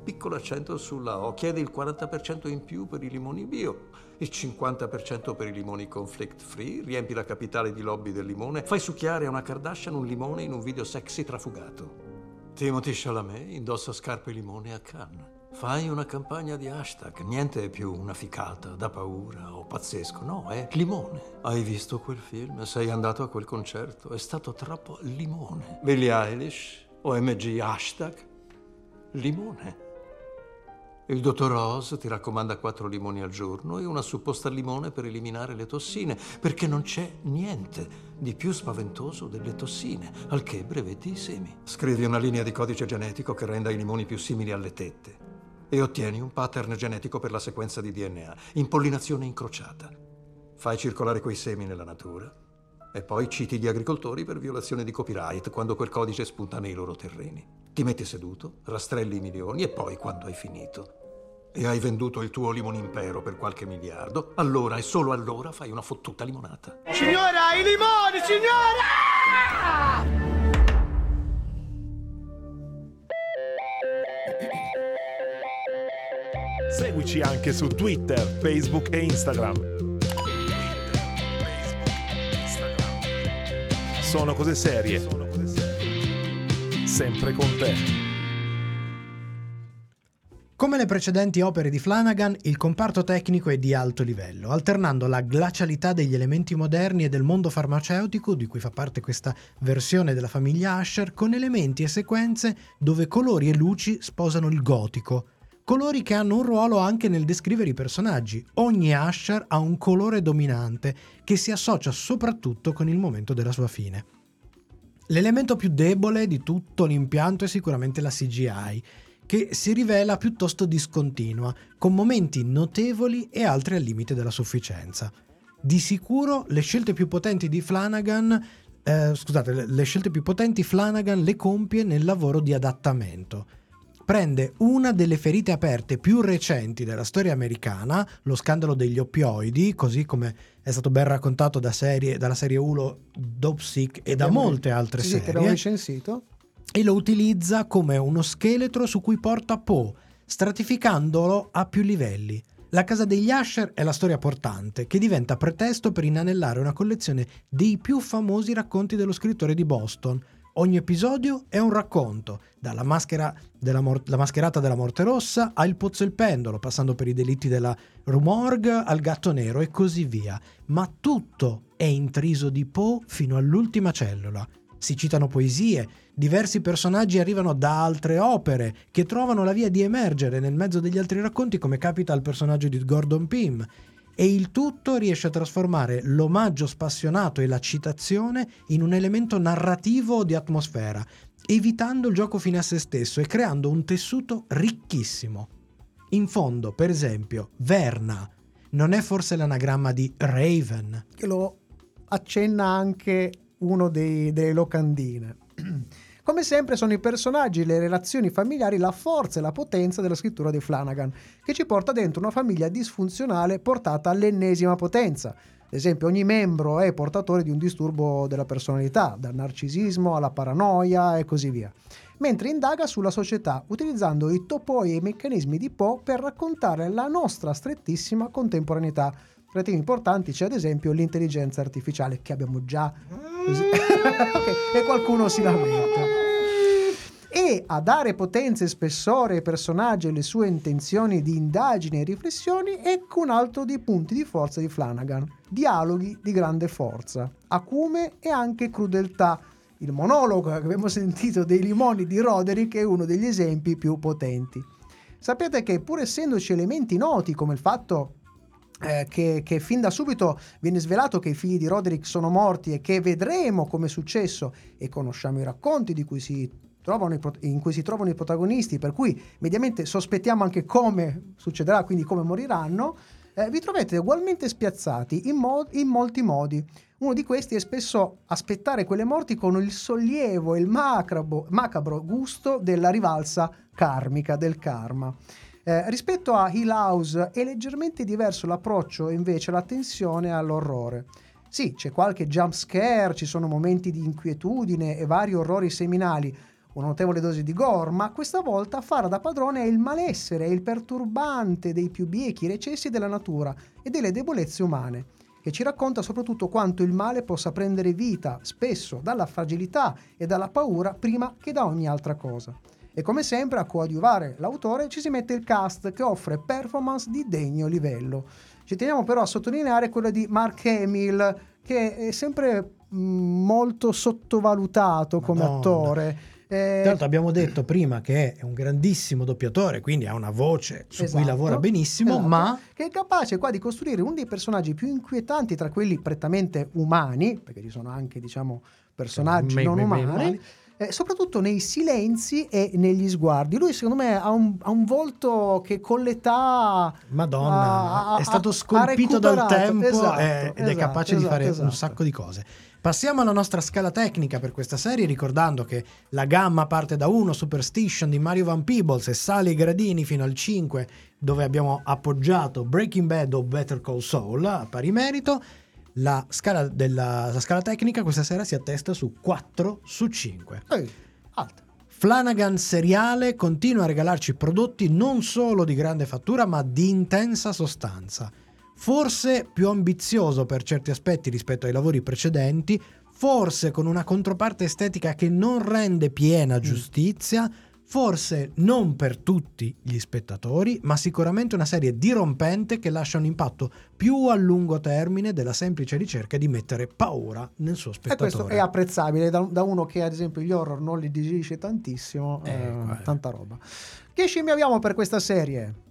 Piccolo accento sulla O. Chiedi il quaranta per cento in più per i limoni bio, il cinquanta per cento per i limoni conflict free. Riempi la capitale di lobby del limone. Fai succhiare a una Kardashian un limone in un video sexy trafugato. Timothée Chalamet indossa scarpe limone a Cannes. Fai una campagna di hashtag, niente è più una ficata da paura o pazzesco, no, è limone. Hai visto quel film, sei andato a quel concerto, è stato troppo limone. Billie Eilish, O M G hashtag, limone. Il dottor Oz ti raccomanda quattro limoni al giorno e una supposta al limone per eliminare le tossine, perché non c'è niente di più spaventoso delle tossine, al che brevetti i semi. Scrivi una linea di codice genetico che renda i limoni più simili alle tette e ottieni un pattern genetico per la sequenza di D N A, impollinazione incrociata. Fai circolare quei semi nella natura e poi citi gli agricoltori per violazione di copyright quando quel codice spunta nei loro terreni. Ti metti seduto, rastrelli i milioni e poi, quando hai finito e hai venduto il tuo limonimpero per qualche miliardo, allora e solo allora fai una fottuta limonata. Signora, i limoni, signora! Seguici anche su Twitter, Facebook e Instagram. Sono cose serie, sempre con te. Come le precedenti opere di Flanagan, il comparto tecnico è di alto livello, alternando la glacialità degli elementi moderni e del mondo farmaceutico, di cui fa parte questa versione della famiglia Usher, con elementi e sequenze dove colori e luci sposano il gotico. Colori che hanno un ruolo anche nel descrivere i personaggi. Ogni Usher ha un colore dominante che si associa soprattutto con il momento della sua fine. L'elemento più debole di tutto l'impianto è sicuramente la C G I, che si rivela piuttosto discontinua, con momenti notevoli e altri al limite della sufficienza. Di sicuro le scelte più potenti di Flanagan, eh, scusate, le scelte più potenti Flanagan le compie nel lavoro di adattamento. Prende una delle ferite aperte più recenti della storia americana, lo scandalo degli oppioidi, così come è stato ben raccontato da serie, dalla serie Hulu Dopesick e da molte altre sì, serie. Che l'ho recensito. E lo utilizza come uno scheletro su cui porta Poe, stratificandolo a più livelli. La casa degli Usher è la storia portante, che diventa pretesto per inanellare una collezione dei più famosi racconti dello scrittore di Boston. Ogni episodio è un racconto, dalla maschera della mor- la mascherata della morte rossa al pozzo e il pendolo, passando per i delitti della Rumorgue al gatto nero e così via. Ma tutto è intriso di Poe fino all'ultima cellula. Si citano poesie, diversi personaggi arrivano da altre opere che trovano la via di emergere nel mezzo degli altri racconti, come capita al personaggio di Gordon Pym, e il tutto riesce a trasformare l'omaggio spassionato e la citazione in un elemento narrativo di atmosfera, evitando il gioco fine a se stesso e creando un tessuto ricchissimo. In fondo, per esempio, Verna non è forse l'anagramma di Raven? Che lo accenna anche uno dei, delle locandine. Come sempre sono i personaggi, le relazioni familiari, la forza e la potenza della scrittura di Flanagan, che ci porta dentro una famiglia disfunzionale portata all'ennesima potenza. Ad esempio, ogni membro è portatore di un disturbo della personalità, dal narcisismo alla paranoia e così via. Mentre indaga sulla società, utilizzando i topoi e i meccanismi di Poe per raccontare la nostra strettissima contemporaneità. Tra i temi importanti c'è ad esempio l'intelligenza artificiale, che abbiamo già okay, e qualcuno si lamenta. E a dare potenza e spessore ai personaggi e le sue intenzioni di indagine e riflessioni, ecco un altro dei punti di forza di Flanagan: dialoghi di grande forza, acume e anche crudeltà. Il monologo che abbiamo sentito dei limoni di Roderick è uno degli esempi più potenti. Sapete che, pur essendoci elementi noti come il fatto Eh, che, che fin da subito viene svelato che i figli di Roderick sono morti e che vedremo come è successo, e conosciamo i racconti di cui si trovano i pro- in cui si trovano i protagonisti, per cui mediamente sospettiamo anche come succederà, quindi come moriranno, eh, vi trovate ugualmente spiazzati in, mo- in molti modi. Uno di questi è spesso aspettare quelle morti con il sollievo e il macabro, macabro gusto della rivalsa karmica, del karma. Eh, rispetto a Hill House è leggermente diverso l'approccio, invece, alla tensione, all'orrore. Sì, c'è qualche jump scare, ci sono momenti di inquietudine e vari orrori seminali, una notevole dose di gore, ma questa volta a fare da padrone è il malessere e il perturbante dei più biechi recessi della natura e delle debolezze umane, che ci racconta soprattutto quanto il male possa prendere vita, spesso dalla fragilità e dalla paura prima che da ogni altra cosa. E come sempre a coadiuvare l'autore ci si mette il cast, che offre performance di degno livello. Ci teniamo però a sottolineare quella di Mark Hamill, che è sempre molto sottovalutato come Madonna. attore. Eh, Tanto abbiamo detto prima che è un grandissimo doppiatore, quindi ha una voce su esatto, cui lavora benissimo, esatto, ma che è capace qua di costruire uno dei personaggi più inquietanti tra quelli prettamente umani, perché ci sono anche, diciamo, personaggi me, non me, umani, me, me. Eh, soprattutto nei silenzi e negli sguardi. Lui secondo me ha un, ha un volto che con l'età Madonna ha, è stato scolpito dal tempo, esatto, eh, ed esatto, è capace esatto, di fare esatto. un sacco di cose. Passiamo alla nostra scala tecnica per questa serie, ricordando che la gamma parte da uno, Superstition di Mario Van Peebles, e sale i gradini fino al cinque, dove abbiamo appoggiato Breaking Bad o Better Call Saul a pari merito. La scala, della, la scala tecnica questa sera si attesta su quattro su cinque. Ehi, alta. Flanagan seriale continua a regalarci prodotti non solo di grande fattura ma di intensa sostanza. Forse più ambizioso per certi aspetti rispetto ai lavori precedenti, forse con una controparte estetica che non rende piena giustizia, mm. forse non per tutti gli spettatori, ma sicuramente una serie dirompente che lascia un impatto più a lungo termine della semplice ricerca di mettere paura nel suo spettatore. E questo è apprezzabile da, da uno che ad esempio gli horror non li digerisce tantissimo, eh, eh, tanta roba. Che scimmie abbiamo per questa serie?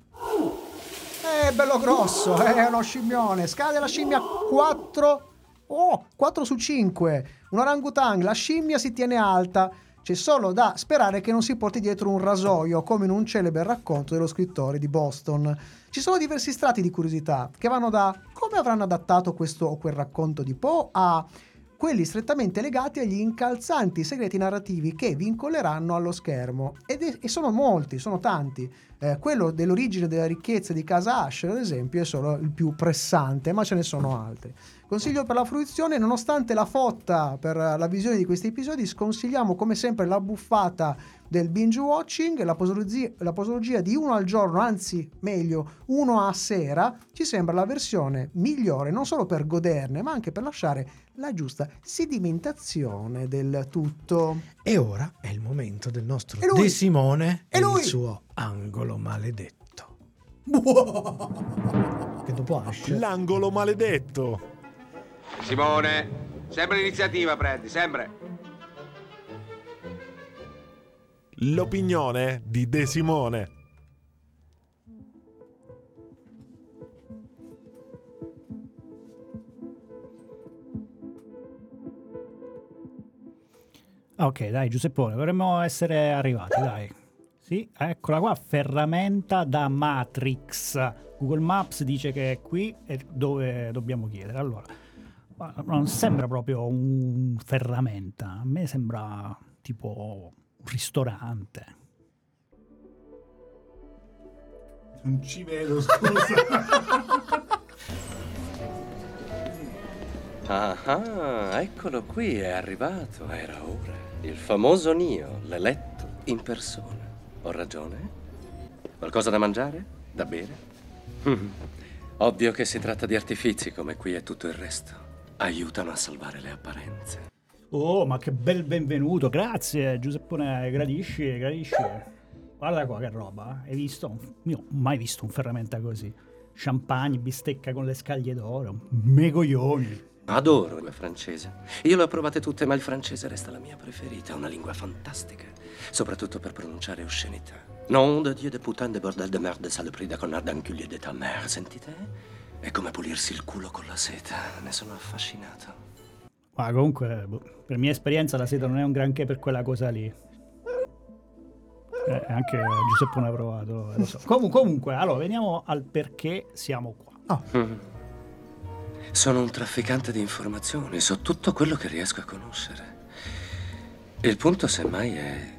È bello grosso, è uno scimmione. Scade la scimmia quattro, oh, quattro su cinque. Un orangutang, la scimmia si tiene alta. C'è solo da sperare che non si porti dietro un rasoio, come in un celebre racconto dello scrittore di Boston. Ci sono diversi strati di curiosità che vanno da come avranno adattato questo o quel racconto di Poe a quelli strettamente legati agli incalzanti segreti narrativi che vi vincoleranno allo schermo. Ed è, e sono molti, sono tanti. Eh, quello dell'origine della ricchezza di casa Asher, ad esempio, è solo il più pressante, ma ce ne sono altri. Consiglio per la fruizione: nonostante la fotta per la visione di questi episodi, sconsigliamo come sempre la buffata del binge watching, la posologia, la posologia di uno al giorno, anzi meglio uno a sera, ci sembra la versione migliore non solo per goderne ma anche per lasciare la giusta sedimentazione del tutto. E ora è il momento del nostro De Simone e, e il suo angolo maledetto. Che dopo Asher. L'angolo maledetto. Simone, sempre l'iniziativa prendi, sempre. L'opinione di De Simone. Ok, dai Giuseppone, dovremmo essere arrivati, dai. Sì, eccola qua, ferramenta da Matrix. Google Maps dice che è qui e dove dobbiamo chiedere. Allora, non sembra proprio un ferramenta, a me sembra tipo un ristorante. Non ci vedo, scusa. Ah, ah, eccolo qui, è arrivato, era ora. Il famoso Neo, l'eletto in persona. Ho ragione? Qualcosa da mangiare? Da bere? Ovvio che si tratta di artifici, come qui è tutto il resto. Aiutano a salvare le apparenze. Oh, ma che bel benvenuto, grazie Giuseppone, gradisci, gradisci. Guarda qua che roba, hai visto? Io non ho mai visto un ferramenta così. Champagne, bistecca con le scaglie d'oro, megoglioni. Adoro la francese. Io le ho provate tutte, ma il francese resta la mia preferita. Una lingua fantastica, soprattutto per pronunciare oscenità. Non de Dieu de putain de bordel de merde de saloperie de connard d'enculé de ta mère. Sentite? È come pulirsi il culo con la seta. Ne sono affascinato. Ma comunque, per mia esperienza, la seta non è un granché per quella cosa lì. Eh, anche Giuseppone ha provato, lo so. Com- comunque, allora, veniamo al perché siamo qua. Oh. Mm-hmm. Sono un trafficante di informazioni, so tutto quello che riesco a conoscere. Il punto semmai è...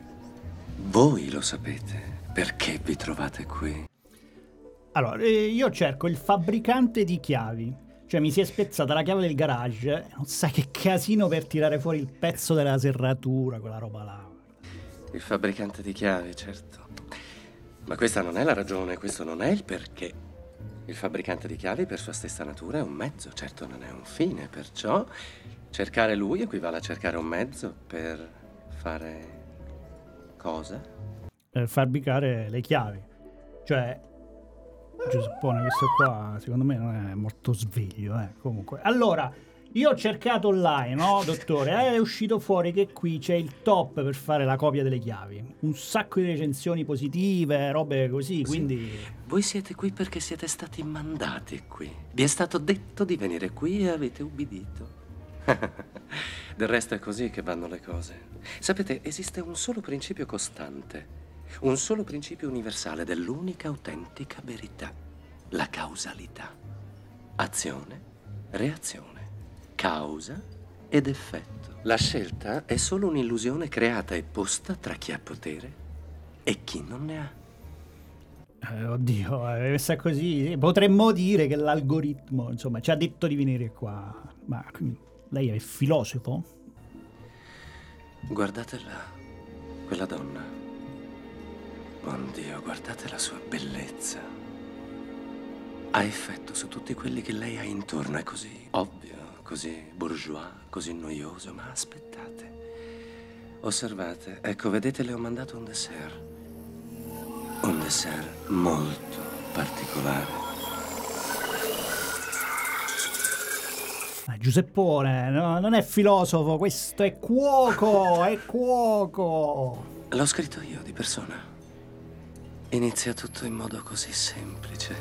voi lo sapete, perché vi trovate qui? Allora, io cerco il fabbricante di chiavi. Cioè, mi si è spezzata la chiave del garage, non sai che casino per tirare fuori il pezzo della serratura, quella roba là. Il fabbricante di chiavi, certo. Ma questa non è la ragione, questo non è il perché. Il fabbricante di chiavi per sua stessa natura è un mezzo, certo non è un fine, perciò cercare lui equivale a cercare un mezzo per fare cosa? Per fabbricare le chiavi. Cioè, Giuseppone, questo qua secondo me non è molto sveglio, eh, comunque. Allora, Io ho cercato online, no, dottore? È uscito fuori che qui c'è il top per fare la copia delle chiavi. Un sacco di recensioni positive, robe così, quindi... Sì. Voi siete qui perché siete stati mandati qui. Vi è stato detto di venire qui e avete ubbidito. Del resto è così che vanno le cose. Sapete, esiste un solo principio costante, un solo principio universale dell'unica autentica verità. La causalità. Azione, reazione. Causa ed effetto. La scelta è solo un'illusione creata e posta tra chi ha potere e chi non ne ha. Eh, oddio, messa così. Potremmo dire che l'algoritmo, insomma, ci ha detto di venire qua. Ma lei è filosofo? Guardatela, quella donna. Buon Dio, guardate la sua bellezza. Ha effetto su tutti quelli che lei ha intorno, è così ovvio. Così bourgeois, così noioso, ma aspettate. Osservate, ecco, vedete, le ho mandato un dessert. Un dessert molto particolare. Ah, Giuseppone, no, non è filosofo, questo è cuoco, è cuoco. L'ho scritto io di persona. Inizia tutto in modo così semplice.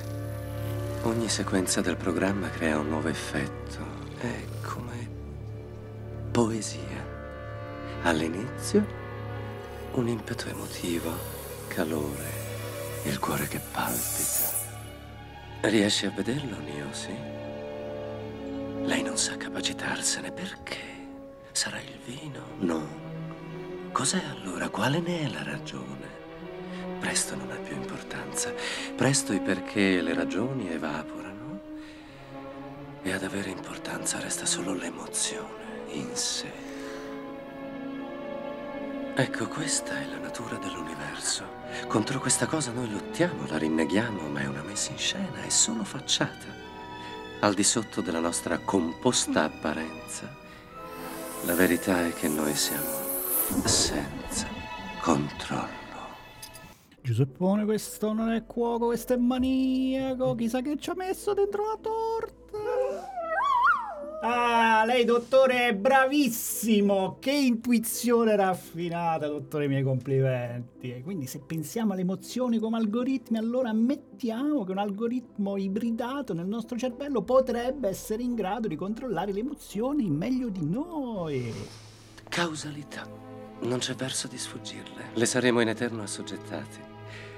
Ogni sequenza del programma crea un nuovo effetto. È come poesia. All'inizio un impeto emotivo, calore, il cuore che palpita. Riesci a vederlo, Nio, sì? Lei non sa capacitarsene, perché? Sarà il vino? No. Cos'è allora? Quale ne è la ragione? Presto non ha più importanza. Presto i perché e le ragioni evaporano. E ad avere importanza resta solo l'emozione in sé. Ecco, questa è la natura dell'universo. Contro questa cosa noi lottiamo, la rinneghiamo, ma è una messa in scena, è solo facciata. Al di sotto della nostra composta apparenza, la verità è che noi siamo senza controllo. Giuseppone, questo non è cuoco, questo è maniaco. Chissà che ci ha messo dentro la torta. Ah, lei, dottore, è bravissimo. Che intuizione raffinata, dottore, i miei complimenti. Quindi se pensiamo alle emozioni come algoritmi, allora ammettiamo che un algoritmo ibridato nel nostro cervello potrebbe essere in grado di controllare le emozioni meglio di noi. Causalità. Non c'è verso di sfuggirle. Le saremo in eterno assoggettati.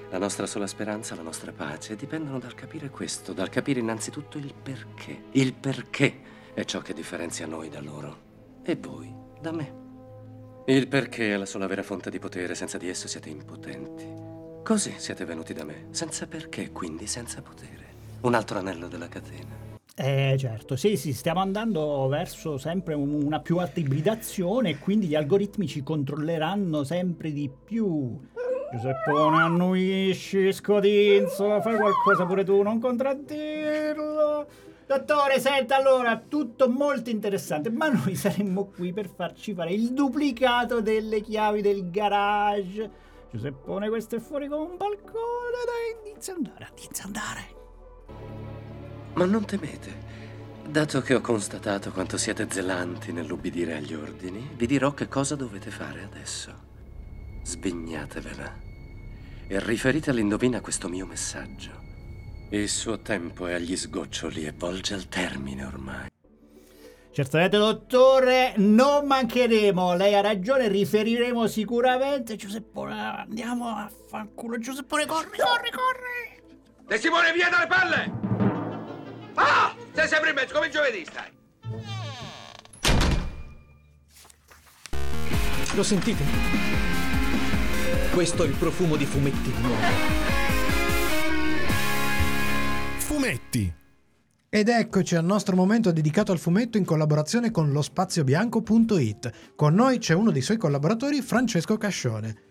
La nostra sola speranza, la nostra pace dipendono dal capire questo, dal capire innanzitutto il perché. Il perché è ciò che differenzia noi da loro e voi da me. Il perché è la sola vera fonte di potere, senza di esso siete impotenti. Così siete venuti da me, senza perché, quindi senza potere. Un altro anello della catena. Eh certo, sì sì, stiamo andando verso sempre una più alta ibridazione e quindi gli algoritmi ci controlleranno sempre di più. Giuseppone, annuisci, scodinzola, fai qualcosa pure tu, non contraddirlo. Dottore, senta, allora, tutto molto interessante, ma noi saremmo qui per farci fare il duplicato delle chiavi del garage. Giuseppone, questo è fuori come un balcone, dai, inizia ad andare, inizia ad andare. Ma non temete. Dato che ho constatato quanto siete zelanti nell'ubbidire agli ordini, vi dirò che cosa dovete fare adesso. Sbignatevela e riferite all'indovina questo mio messaggio. Il suo tempo è agli sgoccioli e volge al termine ormai. Certamente, dottore, non mancheremo. Lei ha ragione, riferiremo sicuramente. Giuseppone, andiamo a fanculo. Giuseppone, corri, corri, corri. Testimone, via dalle palle! Ah! Sei sempre in mezzo, come giovedì stai! Lo sentite? Questo è il profumo di fumetti nuovi. Fumetti! Ed eccoci al nostro momento dedicato al fumetto in collaborazione con lo spazio bianco punto it. Con noi c'è uno dei suoi collaboratori, Francesco Cascione.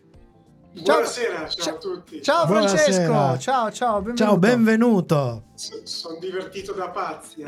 Ciao, buonasera, ciao, ciao a tutti. Ciao Francesco, buonasera. Ciao, ciao, benvenuto. Ciao, benvenuto. S- sono divertito da pazzi. Eh.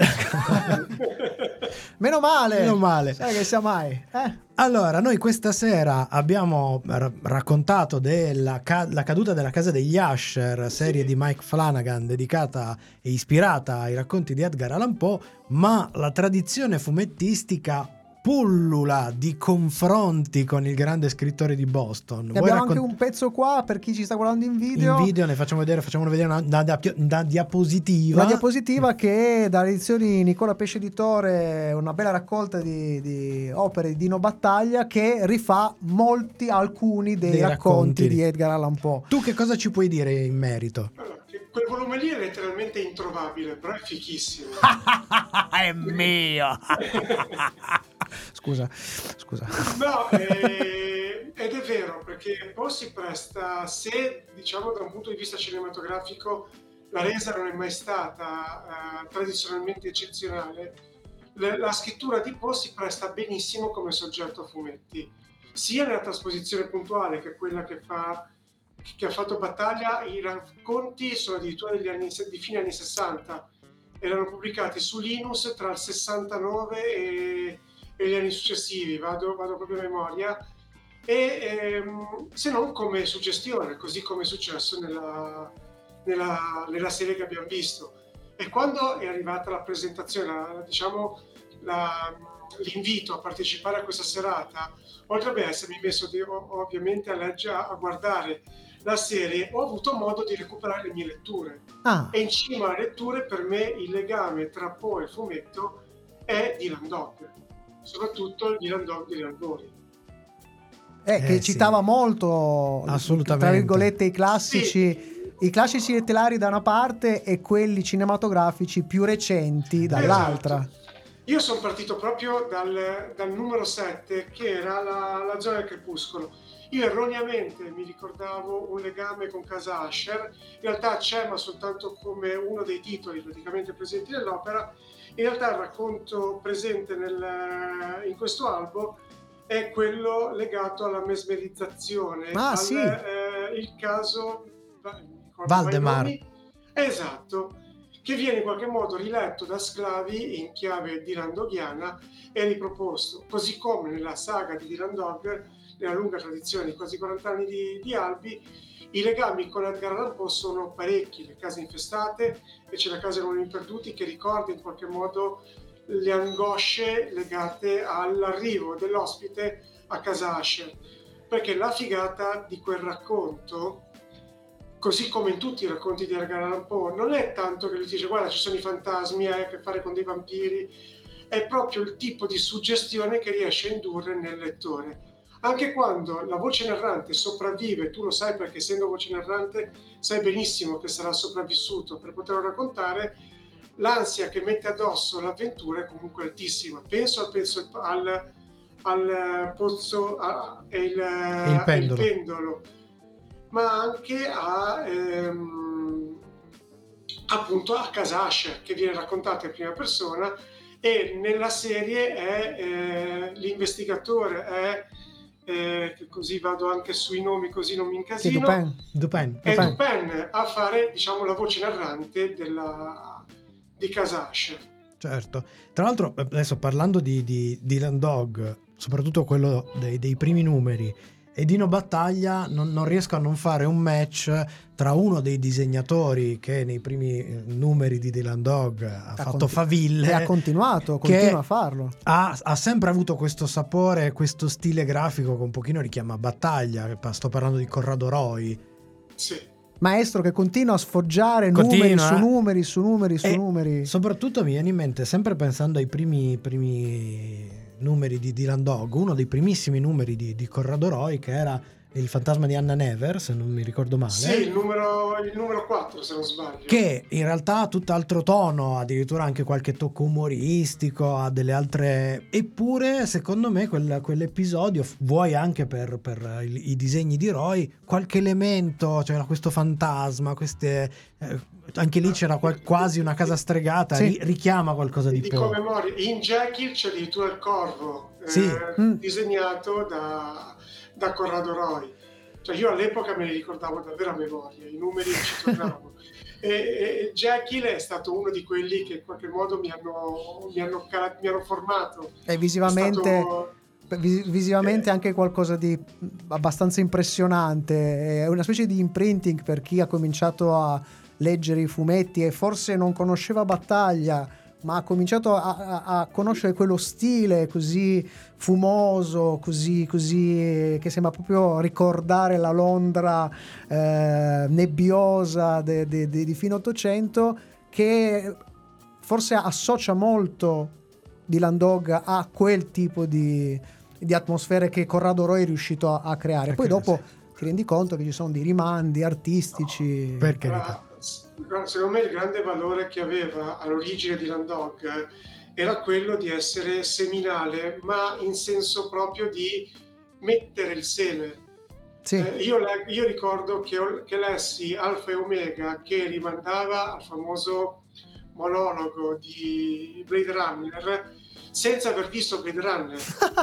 Meno male. Meno male. Sai che sia mai. Eh? Allora, noi questa sera abbiamo r- raccontato della ca- la caduta della casa degli Usher, serie sì. di Mike Flanagan dedicata e ispirata ai racconti di Edgar Allan Poe, ma la tradizione fumettistica pullula di confronti con il grande scrittore di Boston. Ne abbiamo raccont- anche un pezzo qua per chi ci sta guardando in video. In video ne facciamo vedere, facciamo vedere una, una, una, una diapositiva. Una diapositiva che dalle edizioni Nicola Pesce Editore, una bella raccolta di, di opere di Dino Battaglia che rifà molti, alcuni dei, dei racconti, racconti di Edgar Allan Poe. Tu che cosa ci puoi dire in merito? Quel volume lì è letteralmente introvabile, però è fichissimo. È mio. Scusa, scusa. No, eh, ed è vero, perché Poe si presta, se diciamo da un punto di vista cinematografico la resa non è mai stata eh, tradizionalmente eccezionale, la, la scrittura di Poe si presta benissimo come soggetto a fumetti, sia nella trasposizione puntuale che quella che fa che ha fatto Battaglia. I racconti sono addirittura degli anni, di fine anni sessanta, erano pubblicati su Linus tra il sessantanove e, e gli anni successivi, vado, vado proprio a memoria, e ehm, se non come suggestione, così come è successo nella, nella, nella serie che abbiamo visto. E quando è arrivata la presentazione, la, diciamo la, l'invito a partecipare a questa serata, oltre a essermi messo di, ovviamente a leggere, a guardare la serie, ho avuto modo di recuperare le mie letture. Ah. E in cima alle letture, per me, il legame tra Poe e fumetto è Dylan Dog, soprattutto il Dylan Dog di Leandori. Eh, che eh, citava sì. molto, tra virgolette, i classici... Sì. I classici letterari da una parte e quelli cinematografici più recenti dall'altra. Esatto. Io sono partito proprio dal, dal numero sette, che era la, la zona del crepuscolo. Io erroneamente mi ricordavo un legame con casa Usher, in realtà c'è ma soltanto come uno dei titoli praticamente presenti nell'opera. In realtà il racconto presente nel, in questo albo è quello legato alla mesmerizzazione, ah, al, sì. eh, il caso Valdemar. Esatto, che viene in qualche modo riletto da Sclavi in chiave Dylan Doghiana e riproposto, così come nella saga di Dylan Dog, nella lunga tradizione di quasi quaranta anni di, di albi, i legami con Edgar Allan Poe sono parecchi. Le case infestate, e c'è la casa dei uomini perduti, che ricorda in qualche modo le angosce legate all'arrivo dell'ospite a casa Usher, perché la figata di quel racconto, così come in tutti i racconti di Edgar Allan Poe, non è tanto che lui dice guarda ci sono i fantasmi, hai a che fare con dei vampiri, è proprio il tipo di suggestione che riesce a indurre nel lettore. Anche quando la voce narrante sopravvive, tu lo sai perché essendo voce narrante sai benissimo che sarà sopravvissuto per poterlo raccontare, l'ansia che mette addosso l'avventura è comunque altissima. Penso, penso al, al pozzo e il, il pendolo. Il pendolo. Ma anche a ehm, appunto a casa Usher, che viene raccontata in prima persona, e nella serie è eh, l'investigatore, è eh, così vado anche sui nomi così non mi incasino, sì, Dupin, Dupin, Dupin. è Dupin a fare diciamo la voce narrante della, di casa Usher. Certo, tra l'altro adesso parlando di, di, di Dylan Dog, soprattutto quello dei, dei primi numeri, e Dino Battaglia, non, non riesco a non fare un match tra uno dei disegnatori che nei primi numeri di Dylan Dog ha, ha fatto continu- faville e ha continuato, continua a farlo, ha, ha sempre avuto questo sapore, questo stile grafico che un pochino richiama Battaglia, sto parlando di Corrado Roi, sì. Maestro che continua a sfoggiare continua, numeri su numeri su numeri su numeri. Soprattutto mi viene in mente, sempre pensando ai primi, primi numeri di Dylan Dog, uno dei primissimi numeri di, di Corrado Roi, che era Il fantasma di Anna Never, se non mi ricordo male. Sì, il numero, il numero quattro se non sbaglio. Che in realtà ha tutt'altro tono, addirittura anche qualche tocco umoristico, ha delle altre... Eppure secondo me quel, quell'episodio, vuoi anche per, per i, i disegni di Roy, qualche elemento, cioè questo fantasma, queste... Eh, anche lì c'era qual- quasi una casa stregata, sì. richiama qualcosa di più. In Jekyll c'è addirittura il corvo, sì. eh, mm. disegnato da... da Corrado Roi. Cioè io all'epoca me li ricordavo davvero a memoria, i numeri ci tornavo. e, e Jack Hill è stato uno di quelli che in qualche modo mi hanno, mi hanno, mi hanno formato. E visivamente, stato, visivamente eh, anche qualcosa di abbastanza impressionante, è una specie di imprinting per chi ha cominciato a leggere i fumetti e forse non conosceva Battaglia, ma ha cominciato a, a, a conoscere quello stile così fumoso, così, così che sembra proprio ricordare la Londra eh, nebbiosa de, de, de, di fine Ottocento, che forse associa molto Dylan Dog a quel tipo di, di atmosfere che Corrado Roi è riuscito a, a creare. Poi dopo ti rendi conto che ci sono dei rimandi artistici. No, per carità. Secondo me il grande valore che aveva all'origine di Dylan Dog era quello di essere seminale, ma in senso proprio di mettere il seme. Sì. Eh, io, le, io ricordo che, che lessi Alfa e Omega, che rimandava al famoso monologo di Blade Runner, senza aver visto Blade Runner.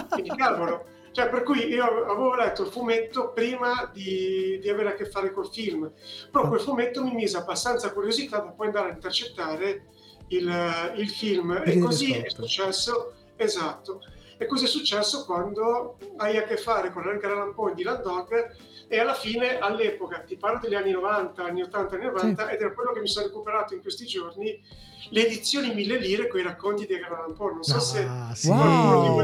Quindi cavolo, cioè, per cui io avevo letto il fumetto prima di, di avere a che fare col film, però quel fumetto mi mise abbastanza curiosità da poi andare a intercettare il, il film, e, e così è successo, esatto, e così è successo quando hai a che fare con Edgar Allan Poe e Dylan Dog, e alla fine all'epoca, ti parlo degli anni novanta, anni ottanta, anni novanta, sì. Ed era quello che mi sono recuperato in questi giorni, le edizioni mille lire con i racconti di Edgar Allan Poe, non so ah, se sì, wow,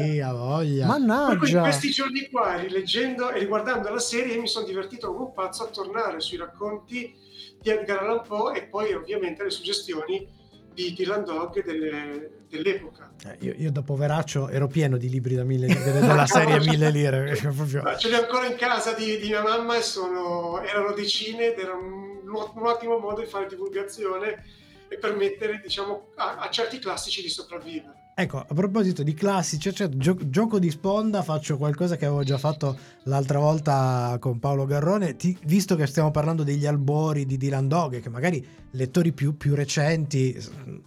sì, a voglia. Mannaggia. Per cui in questi giorni qua, rileggendo e riguardando la serie, mi sono divertito come un pazzo a tornare sui racconti di Edgar Allan Poe e poi ovviamente le suggestioni di Dylan Dog delle, dell'epoca. Eh, io, io dopo Veraccio ero pieno di libri da mille, della, della serie mille lire. Proprio... ce li ho ancora in casa di, di mia mamma e sono, erano decine ed era un, un ottimo modo di fare divulgazione e permettere, diciamo, a, a certi classici di sopravvivere. Ecco, a proposito di classici, cioè, gio- gioco di sponda, faccio qualcosa che avevo già fatto l'altra volta con Paolo Garrone. Ti, visto che stiamo parlando degli albori di Dylan Dog, che magari lettori più, più recenti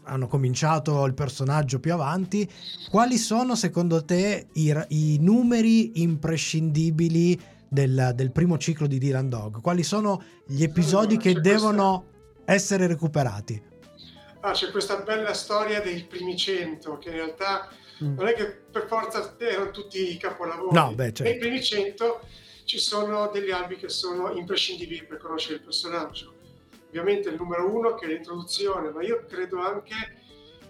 hanno cominciato il personaggio più avanti, quali sono secondo te i, i numeri imprescindibili del, del primo ciclo di Dylan Dog? Quali sono gli episodi che devono essere recuperati? Ah, c'è questa bella storia dei primi cento, che in realtà mm. non è che per forza erano tutti i capolavori. No, beh, certo. Nei primi cento ci sono degli albi che sono imprescindibili per conoscere il personaggio. Ovviamente il numero uno, che è l'introduzione, ma io credo anche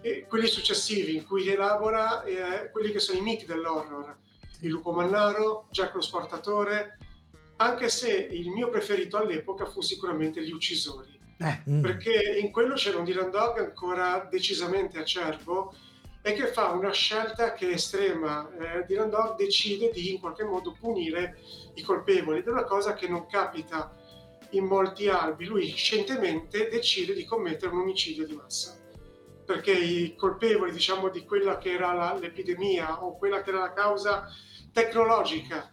eh, quelli successivi, in cui elabora eh, quelli che sono i miti dell'horror. Il lupo mannaro, Jack lo Squartatore, anche se il mio preferito all'epoca fu sicuramente Gli uccisori. Eh, mm. Perché in quello c'era un Dylan Dog ancora decisamente acerbo e che fa una scelta che è estrema. eh, Dylan Dog decide di in qualche modo punire i colpevoli ed è una cosa che non capita in molti albi. Lui scientemente decide di commettere un omicidio di massa, perché i colpevoli, diciamo, di quella che era la, l'epidemia o quella che era la causa tecnologica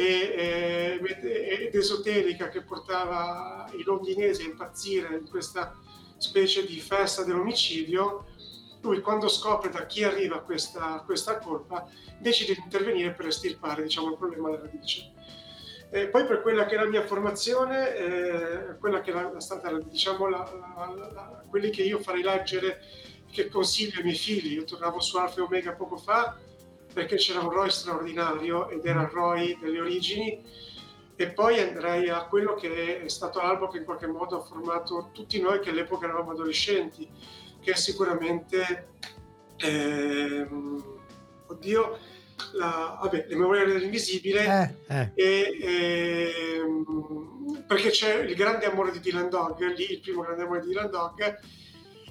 ed esoterica che portava i londinesi a impazzire in questa specie di festa dell'omicidio, lui quando scopre da chi arriva questa, questa colpa decide di intervenire per estirpare, diciamo, il problema alla radice. E poi per quella che è la mia formazione, eh, quella che era stata, diciamo, la, la, la, la, quelli che io farei leggere, che consiglio ai miei figli, io tornavo su Alfa e Omega poco fa, perché c'era un Roy straordinario ed era il Roy delle origini, e poi andrei a quello che è stato l'albo che in qualche modo ha formato tutti noi che all'epoca eravamo adolescenti, che è sicuramente ehm, oddio la, vabbè, Le memorie dell'invisibile, eh, eh. E, ehm, perché c'è il grande amore di Dylan Dog lì, il primo grande amore di Dylan Dog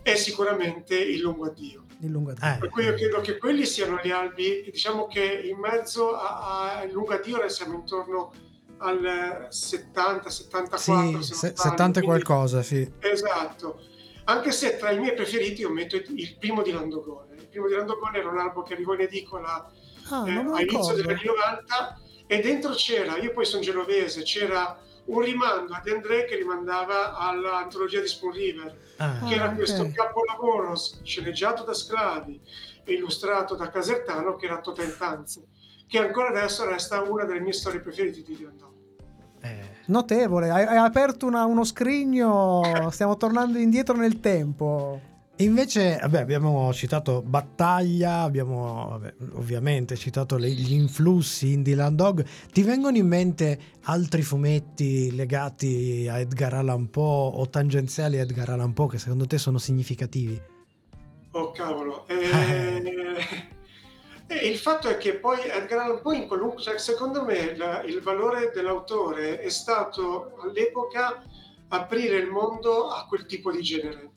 è sicuramente Il lungo addio. Il lungo addio. Eh. Per cui io credo che quelli siano gli albi, diciamo che in mezzo a, a Il lungo addio ora siamo intorno al settanta settantaquattro, sì, se, settanta e qualcosa, sì. Esatto. Anche se tra i miei preferiti io metto il primo di Landogone. Il primo di Landogone era un albo che arrivò in edicola ah, eh, all'inizio degli anni novanta e dentro c'era, io poi sono genovese, c'era un rimando ad André che rimandava all'antologia di Spoon River, ah, che era okay. questo capolavoro sceneggiato da Sclavi e illustrato da Casertano, che era Totem Tanzi, che ancora adesso resta una delle mie storie preferite di Dylan Dog. Notevole, hai, hai aperto una, uno scrigno, stiamo tornando indietro nel tempo. Invece, vabbè, abbiamo citato Battaglia, abbiamo vabbè, ovviamente citato le, gli influssi in Dylan Dog. Ti vengono in mente altri fumetti legati a Edgar Allan Poe o tangenziali a Edgar Allan Poe che secondo te sono significativi? Oh cavolo, eh... E il fatto è che poi Edgar Allan Poe, in qualunque, cioè, secondo me la, il valore dell'autore è stato all'epoca aprire il mondo a quel tipo di genere.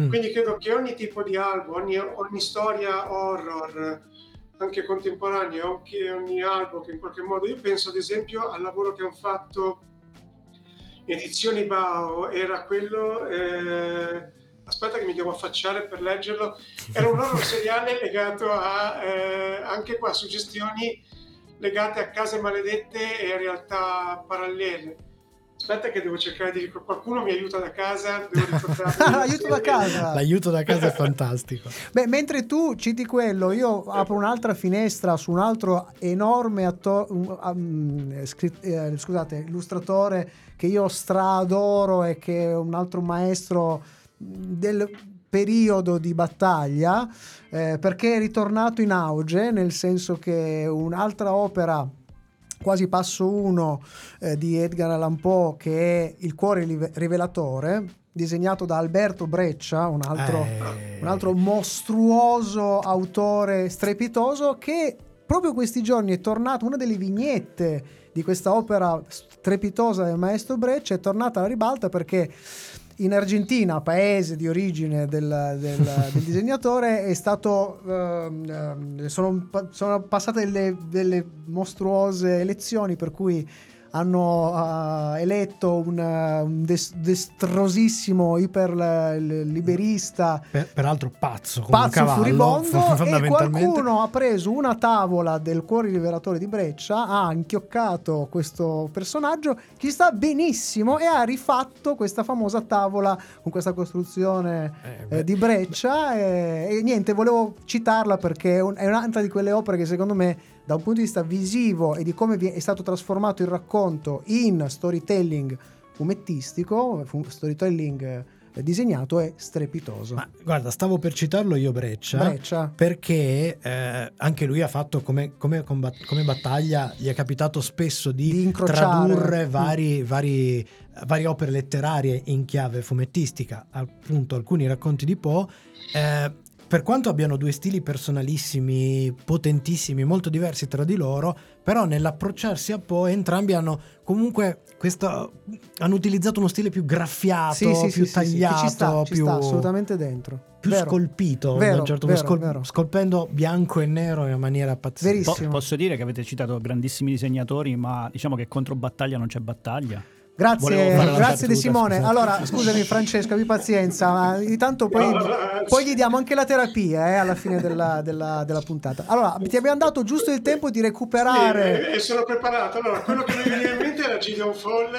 Mm. Quindi credo che ogni tipo di albo, ogni, ogni storia horror, anche contemporanea, anche ogni albo che in qualche modo, io penso ad esempio al lavoro che hanno fatto Edizioni Bao, era quello... Eh, aspetta che mi devo affacciare per leggerlo, era un horror seriale legato a eh, anche qua suggestioni legate a case maledette e a realtà parallele. Aspetta che devo cercare di, qualcuno mi aiuta da casa, devo riportare l'aiuto da casa l'aiuto da casa è fantastico. Beh, mentre tu citi quello, io apro un'altra finestra su un altro enorme atto- um, scritt- eh, scusate illustratore che io straadoro e che è un altro maestro del periodo di Battaglia, eh, perché è ritornato in auge, nel senso che un'altra opera, quasi passo uno, eh, di Edgar Allan Poe, che è Il cuore rivelatore, disegnato da Alberto Breccia, un altro, eh. un altro mostruoso autore strepitoso, che proprio questi giorni è tornato, una delle vignette di questa opera strepitosa del maestro Breccia è tornata alla ribalta perché in Argentina, paese di origine del, del, del disegnatore, è stato eh, sono, sono passate delle, delle mostruose elezioni per cui hanno eh, eletto un, un des, destrosissimo iperliberista, per, peraltro pazzo, come pazzo un cavallo, furibondo, e qualcuno ha preso una tavola del Cuore Liberatore di Breccia, ha inchioccato questo personaggio che sta benissimo e ha rifatto questa famosa tavola con questa costruzione eh, beh, eh, di Breccia e, e niente, volevo citarla perché è, un, è un'altra di quelle opere che secondo me da un punto di vista visivo e di come è stato trasformato il racconto in storytelling fumettistico, storytelling disegnato, è strepitoso. Ma guarda, stavo per citarlo io Breccia, Breccia. perché eh, anche lui ha fatto come, come, come Battaglia, gli è capitato spesso di, di tradurre vari, mm. vari, varie opere letterarie in chiave fumettistica, appunto alcuni racconti di Poe, eh, per quanto abbiano due stili personalissimi, potentissimi, molto diversi tra di loro, però nell'approcciarsi a Poe entrambi hanno comunque questo, hanno utilizzato uno stile più graffiato, sì, sì, più sì, tagliato, sì, sì. Ci sta, più ci sta assolutamente dentro, più vero, scolpito, vero, da un certo vero, scol- vero. scolpendo bianco e nero in una maniera pazzesca. Po- posso dire che avete citato grandissimi disegnatori, ma diciamo che contro Battaglia non c'è battaglia. Grazie, grazie De Simone. Scusate. Allora, scusami Francesco, abbi pazienza, ma di tanto poi, poi gli diamo anche la terapia eh, alla fine della, della, della puntata. Allora, ti abbiamo dato giusto il tempo di recuperare. Sì, e sono preparato. Allora, quello che mi viene in mente era Gideon Fall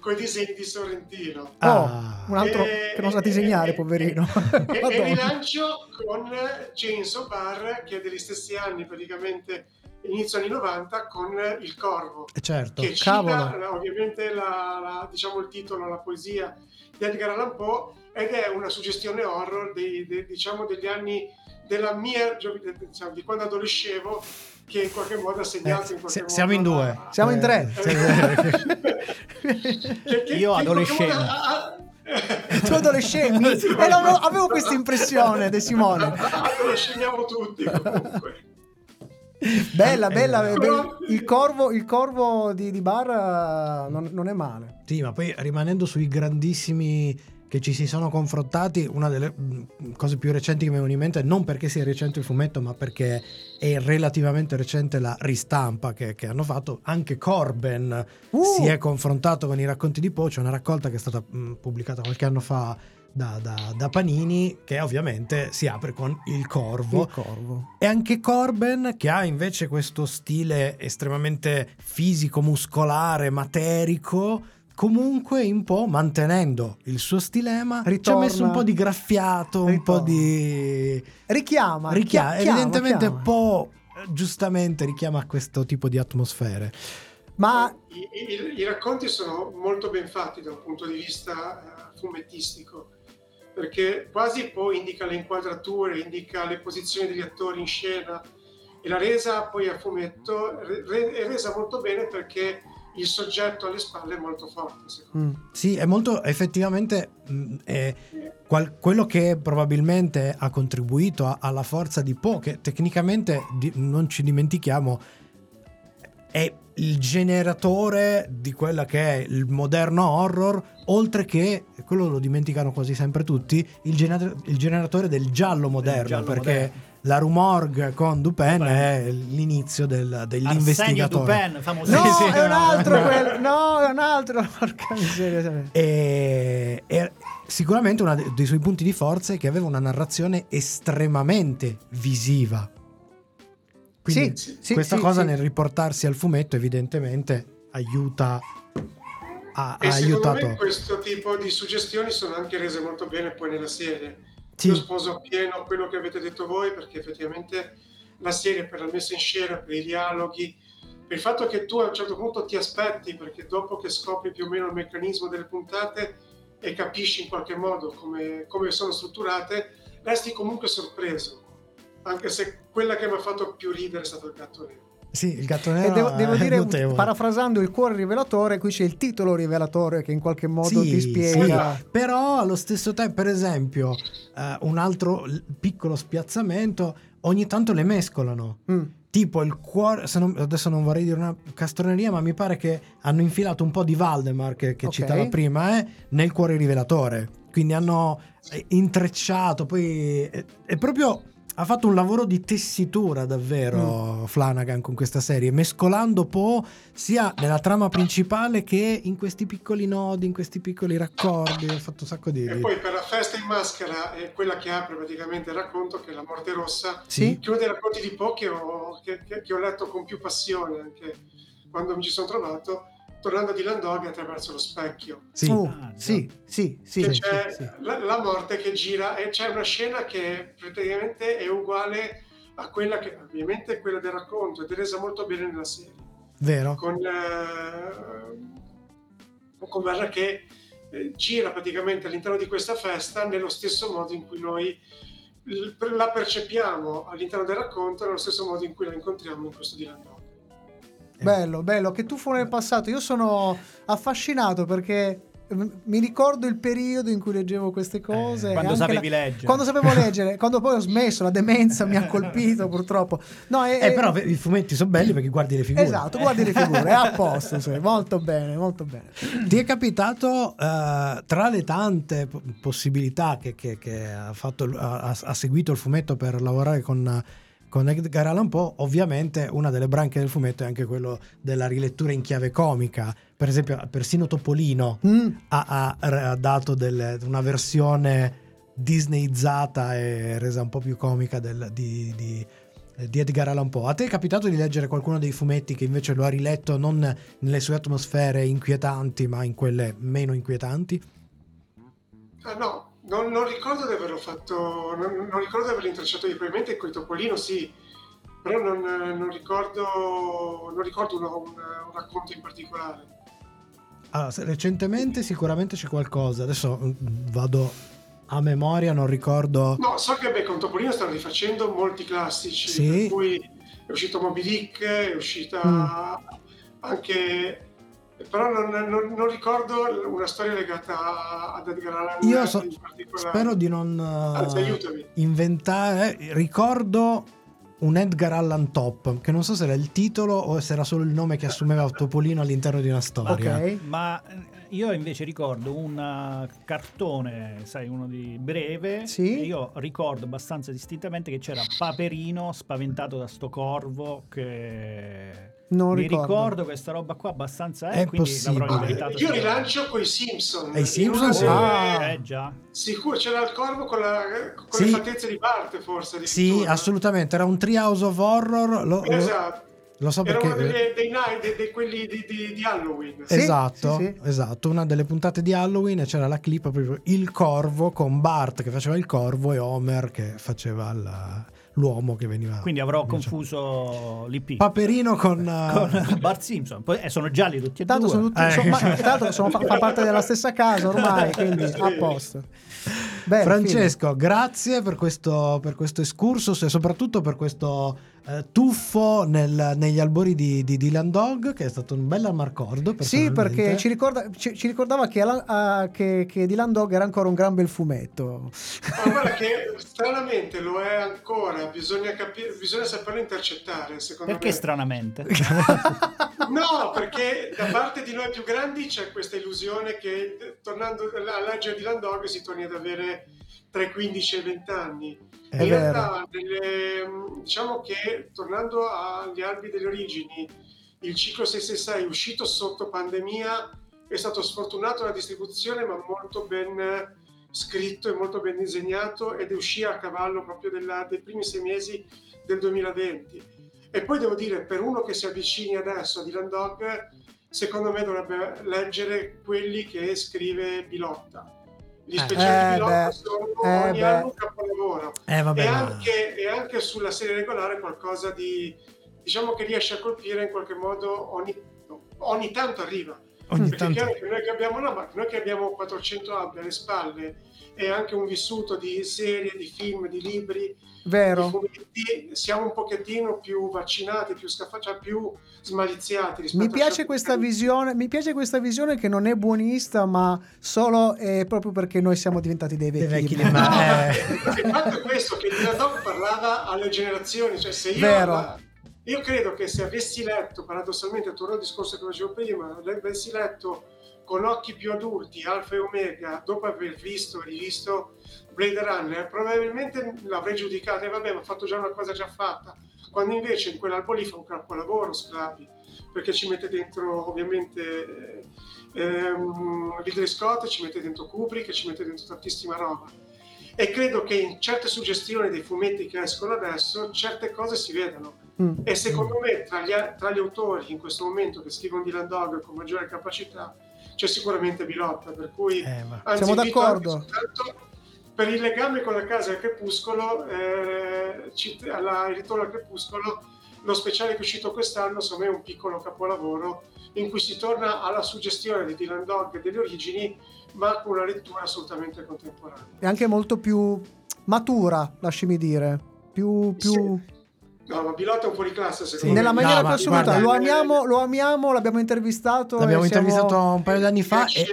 con i disegni di Sorrentino. Oh, ah, un altro e, che non sa disegnare, e, poverino. E, e rilancio con James O'Barr, che è degli stessi anni praticamente, inizio anni novanta, con Il Corvo, certo, che cita ovviamente la, la, diciamo il titolo, la poesia di Edgar Allan Poe, ed è una suggestione horror dei, dei, diciamo degli anni della mia, diciamo, di quando adolescevo, che in qualche modo ha segnato eh, in qualche se, modo siamo in due, la, siamo in tre che, che, io adolescevo tu adolescevi eh, no, no, avevo questa impressione De Simone adolesceviamo tutti comunque. Bella, bella, eh, bella. Il corvo, il corvo di, di Barra non, non è male. Sì, ma poi rimanendo sui grandissimi che ci si sono confrontati, una delle cose più recenti che mi viene in mente, non perché sia recente il fumetto, ma perché è relativamente recente la ristampa che, che hanno fatto. Anche Corben uh. si è confrontato con i racconti di Poe, c'è una raccolta che è stata mh, pubblicata qualche anno fa Da, da, da Panini, che ovviamente si apre con il corvo. il corvo e anche Corben, che ha invece questo stile estremamente fisico, muscolare, materico, comunque un po' mantenendo il suo stilema, ritorna, ci ha messo un po' di graffiato, ritorna. un po' di richiama, richiama, richiama evidentemente chiama. Po' giustamente richiama questo tipo di atmosfere. Ma I, i, i racconti sono molto ben fatti da un punto di vista uh, fumettistico, perché quasi poi indica le inquadrature, indica le posizioni degli attori in scena, e la resa poi a fumetto re, è resa molto bene perché il soggetto alle spalle è molto forte, secondo me. Mm, sì, è molto effettivamente mh, è qual, quello che probabilmente ha contribuito a, alla forza di Poe, che tecnicamente di, non ci dimentichiamo è il generatore di quella che è il moderno horror, oltre che, quello lo dimenticano quasi sempre tutti, il, gener- il generatore del giallo moderno, del giallo perché moderno. La Rumorg con Dupin Dupin. È l'inizio del, dell'investigatore. Arsenio Dupin, no, sì, è un altro no. quello, no, è un altro, porca miseria. E, è sicuramente uno dei suoi punti di forza è che aveva una narrazione estremamente visiva. Quindi sì, sì, questa sì, cosa sì. Nel riportarsi al fumetto evidentemente aiuta a, e ha secondo aiutato. Me questo tipo di suggestioni sono anche rese molto bene poi nella serie. Sì. Io sposo appieno quello che avete detto voi, perché effettivamente la serie, per la messa in scena, per i dialoghi, per il fatto che tu a un certo punto ti aspetti, perché dopo che scopri più o meno il meccanismo delle puntate e capisci in qualche modo come, come sono strutturate, resti comunque sorpreso. Anche se quella che mi ha fatto più ridere è stato il gatto nero. Sì, il gatto nero. E devo, devo dire, notevole. Parafrasando il cuore rivelatore, qui c'è il titolo rivelatore che in qualche modo sì, ti spiega. Sì. Però allo stesso tempo, per esempio, eh, un altro piccolo spiazzamento, ogni tanto le mescolano. Mm. Tipo il cuore, se non, adesso non vorrei dire una castroneria, ma mi pare che hanno infilato un po' di Valdemar, che, che okay. citava prima, eh, nel cuore rivelatore. Quindi hanno intrecciato, poi è, è proprio... Ha fatto un lavoro di tessitura davvero mm. Flanagan con questa serie, mescolando Poe sia nella trama principale che in questi piccoli nodi, in questi piccoli raccordi. Ha fatto un sacco di... E poi per la festa in maschera è quella che apre praticamente il racconto, che è La morte rossa, sì? Che è uno dei racconti di Poe che ho, che, che, che ho letto con più passione anche quando mi ci sono trovato, tornando a Dylan Dog attraverso lo specchio. Sì, oh, sì, sì, sì, sì, c'è sì, sì. La, la morte che gira, e c'è una scena che praticamente è uguale a quella che ovviamente è quella del racconto, ed è resa molto bene nella serie. Vero. Con eh, con Verra che eh, gira praticamente all'interno di questa festa nello stesso modo in cui noi la percepiamo all'interno del racconto, nello stesso modo in cui la incontriamo in questo Dylan Dog. Bello, bello, che tu fuori nel passato. Io sono affascinato perché mi ricordo il periodo in cui leggevo queste cose, eh, quando sapevi la... leggere quando sapevo leggere quando poi ho smesso, la demenza mi ha colpito purtroppo. No, e, eh, e... però i fumetti sono belli perché guardi le figure, esatto, guardi le figure, è a posto, cioè, molto bene, molto bene. Ti è capitato uh, tra le tante possibilità che, che, che ha, fatto, ha, ha seguito il fumetto per lavorare con con Edgar Allan Poe, ovviamente una delle branche del fumetto è anche quello della rilettura in chiave comica. Per esempio, persino Topolino mm. ha, ha, ha dato delle, una versione disneyizzata e resa un po' più comica del, di, di, di Edgar Allan Poe. A te è capitato di leggere qualcuno dei fumetti che invece lo ha riletto non nelle sue atmosfere inquietanti, ma in quelle meno inquietanti? Ah, no. Non, non ricordo di averlo fatto, non, non ricordo di averlo intrecciato io, probabilmente con i Topolino sì, però non, non ricordo, non ricordo uno, un, un racconto in particolare. Allora, recentemente sicuramente c'è qualcosa, adesso vado a memoria, non ricordo... No, so che beh, con Topolino stanno rifacendo molti classici, sì. Per cui è uscito Moby Dick, è uscita mm. anche... Però non, non, non ricordo una storia legata ad Edgar Allan Poe. Io so, spero di non Anzi, aiutami. inventare. Ricordo un Edgar Allan Top, che non so se era il titolo o se era solo il nome che assumeva Topolino all'interno di una storia. Ok, ma io invece ricordo un cartone, sai, uno di breve. Sì. Io ricordo abbastanza distintamente che c'era Paperino spaventato da sto corvo che... Non mi ricordo. ricordo questa roba qua abbastanza è, è quindi possibile. L'avrò inventato. Ah, io rilancio coi Simpson. E i Simpson? Sì. Ah. Eh, già. Sicuro c'era il corvo con, la, con sì. le fattezze di parte, forse. Di sì, assolutamente. Era un Treehouse of Horror. Lo, esatto. Lo so era perché... una delle, dei, dei, dei quelli di, di, di Halloween. Sì, esatto, sì, sì. Esatto, una delle puntate di Halloween, c'era la clip proprio il corvo con Bart che faceva il corvo e Homer che faceva la... l'uomo che veniva. Quindi avrò diciamo. confuso l'I P Paperino con, con uh... Bart Simpson. Poi eh, sono gialli tutti e tanto due. Sono tutti, eh. sono, ma, tanto sono, fa, fa parte della stessa casa ormai, quindi a posto. Bene, Francesco, fine. grazie per questo, per questo excursus e soprattutto per questo eh, tuffo nel, negli albori di, di Dylan Dog, che è stato un bel amarcordo. Sì, perché ci, ricorda, ci, ci ricordava che, uh, che, che Dylan Dog era ancora un gran bel fumetto. Ma guarda che stranamente lo è ancora. Bisogna capire, bisogna saperlo intercettare, secondo perché me. Stranamente? No, perché da parte di noi più grandi c'è questa illusione che tornando all'agio di Dylan Dog si torni ad avere tra i quindici e i venti anni. È In vero. realtà, nelle, diciamo che tornando agli albi delle origini, il ciclo sei sei sei è uscito sotto pandemia, è stato sfortunato nella distribuzione, ma molto ben scritto e molto ben disegnato, ed uscì a cavallo proprio della, dei primi sei mesi del duemilaventi. E poi devo dire, per uno che si avvicini adesso a Dylan Dog, secondo me dovrebbe leggere quelli che scrive Bilotta. Gli speciali eh, Bilotta beh, sono eh, ogni beh. anno un capolavoro. Eh, vabbè, e, anche, e anche sulla serie regolare qualcosa di, diciamo che riesce a colpire in qualche modo, ogni, ogni tanto arriva. Ogni perché tanto. È chiaro che noi che abbiamo una macchina, noi che abbiamo quattrocento albi alle spalle e anche un vissuto di serie, di film, di libri, Vero. di fumetti, siamo un pochettino più vaccinati, più scaffacciati, più smaliziati. Mi piace questa visione, mi piace questa visione che non è buonista, ma solo è proprio perché noi siamo diventati dei vecchi. Dei vecchi ma... No, eh. Il fatto è questo, che Dylan Dog parlava alle generazioni, cioè se io... Vero. Alla... Io credo che se avessi letto, paradossalmente, torno al discorso che facevo prima, avessi letto con occhi più adulti Alfa e Omega, dopo aver visto e rivisto Blade Runner, probabilmente l'avrei giudicato e vabbè, ma ho fatto già una cosa già fatta, quando invece in quell'albo lì fa un capolavoro Sclavi, perché ci mette dentro ovviamente ehm, Ridley Scott, ci mette dentro Kubrick, ci mette dentro tantissima roba. E credo che in certe suggestioni dei fumetti che escono adesso, certe cose si vedano. Mm. E secondo me tra gli, tra gli autori in questo momento che scrivono Dylan Dog con maggiore capacità c'è sicuramente Bilotta, per cui eh, anzi, siamo d'accordo per il legame con la casa del crepuscolo. eh, alla, il ritorno al crepuscolo, lo speciale che è uscito quest'anno, secondo me è un piccolo capolavoro in cui si torna alla suggestione di Dylan Dog e delle origini, ma con una lettura assolutamente contemporanea e anche molto più matura, lasciami dire, più, più... Sì. No, ma Bilotta è un po' di classe, secondo sì, me. Nella maniera più no, assoluta, lo amiamo, lo amiamo, l'abbiamo intervistato. L'abbiamo e intervistato siamo... un paio di anni fa e, e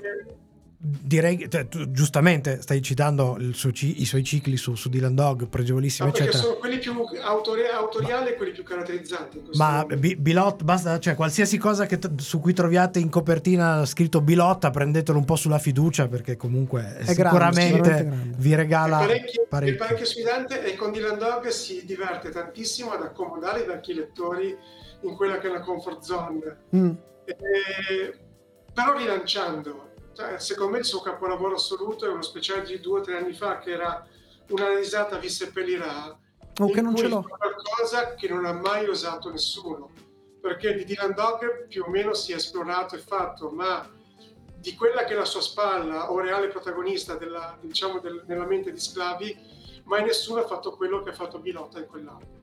direi che te, tu, giustamente stai citando il suo, i suoi cicli su, su Dylan Dog, pregevolissimi, no, eccetera. Sono quelli più autore, autoriali ma, e quelli più caratterizzanti. In ma B- Bilotta, basta, cioè qualsiasi cosa che t- su cui troviate in copertina scritto Bilotta, prendetelo un po' sulla fiducia, perché comunque è sicuramente grande, vi regala è parecchio, parecchio. È parecchio sfidante e con Dylan Dog si diverte tantissimo ad accomodare i vecchi lettori in quella che è la comfort zone, mm. e, però rilanciando. Secondo me il suo capolavoro assoluto è uno speciale di due o tre anni fa che era Una risata vi seppellirà, oh, che non ce l'ho, qualcosa che non ha mai osato nessuno, perché di Dylan Dog più o meno si è esplorato e fatto, ma di quella che è la sua spalla o reale protagonista della, diciamo, del, nella mente di Sclavi, mai nessuno ha fatto quello che ha fatto Bilotta in quell'anno.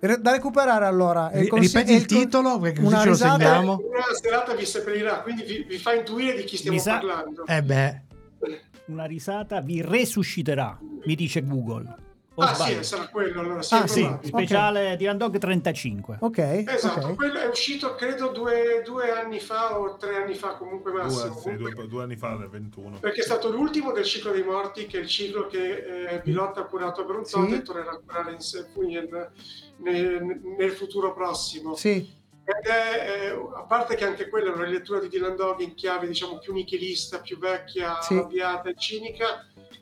Da recuperare allora. È il consi- Ripeti il, il con- titolo perché così ce lo segniamo. Una serata vi seppellirà, quindi vi, vi fa intuire di chi stiamo sa- parlando. Eh beh. Una risata vi resusciterà, mi dice Google. O ah sbaglio? Sì, sarà quello allora. Ah sì, speciale okay. Dylan Dog trentacinque. Ok. Esatto, okay. Quello è uscito credo due, due anni fa o tre anni fa comunque massimo. Due, sì, due, due anni fa nel ventuno. Perché è stato l'ultimo del ciclo dei morti, che è il ciclo che eh, Bilotta ha curato a Bronzotto sì. e tornerà a curare in Sepulcro nel, nel futuro prossimo. Sì. Ed è, eh, a parte che anche quella è una rilettura di Dylan Dog in chiave diciamo più nichilista, più vecchia, sì. arrabbiata e cinica,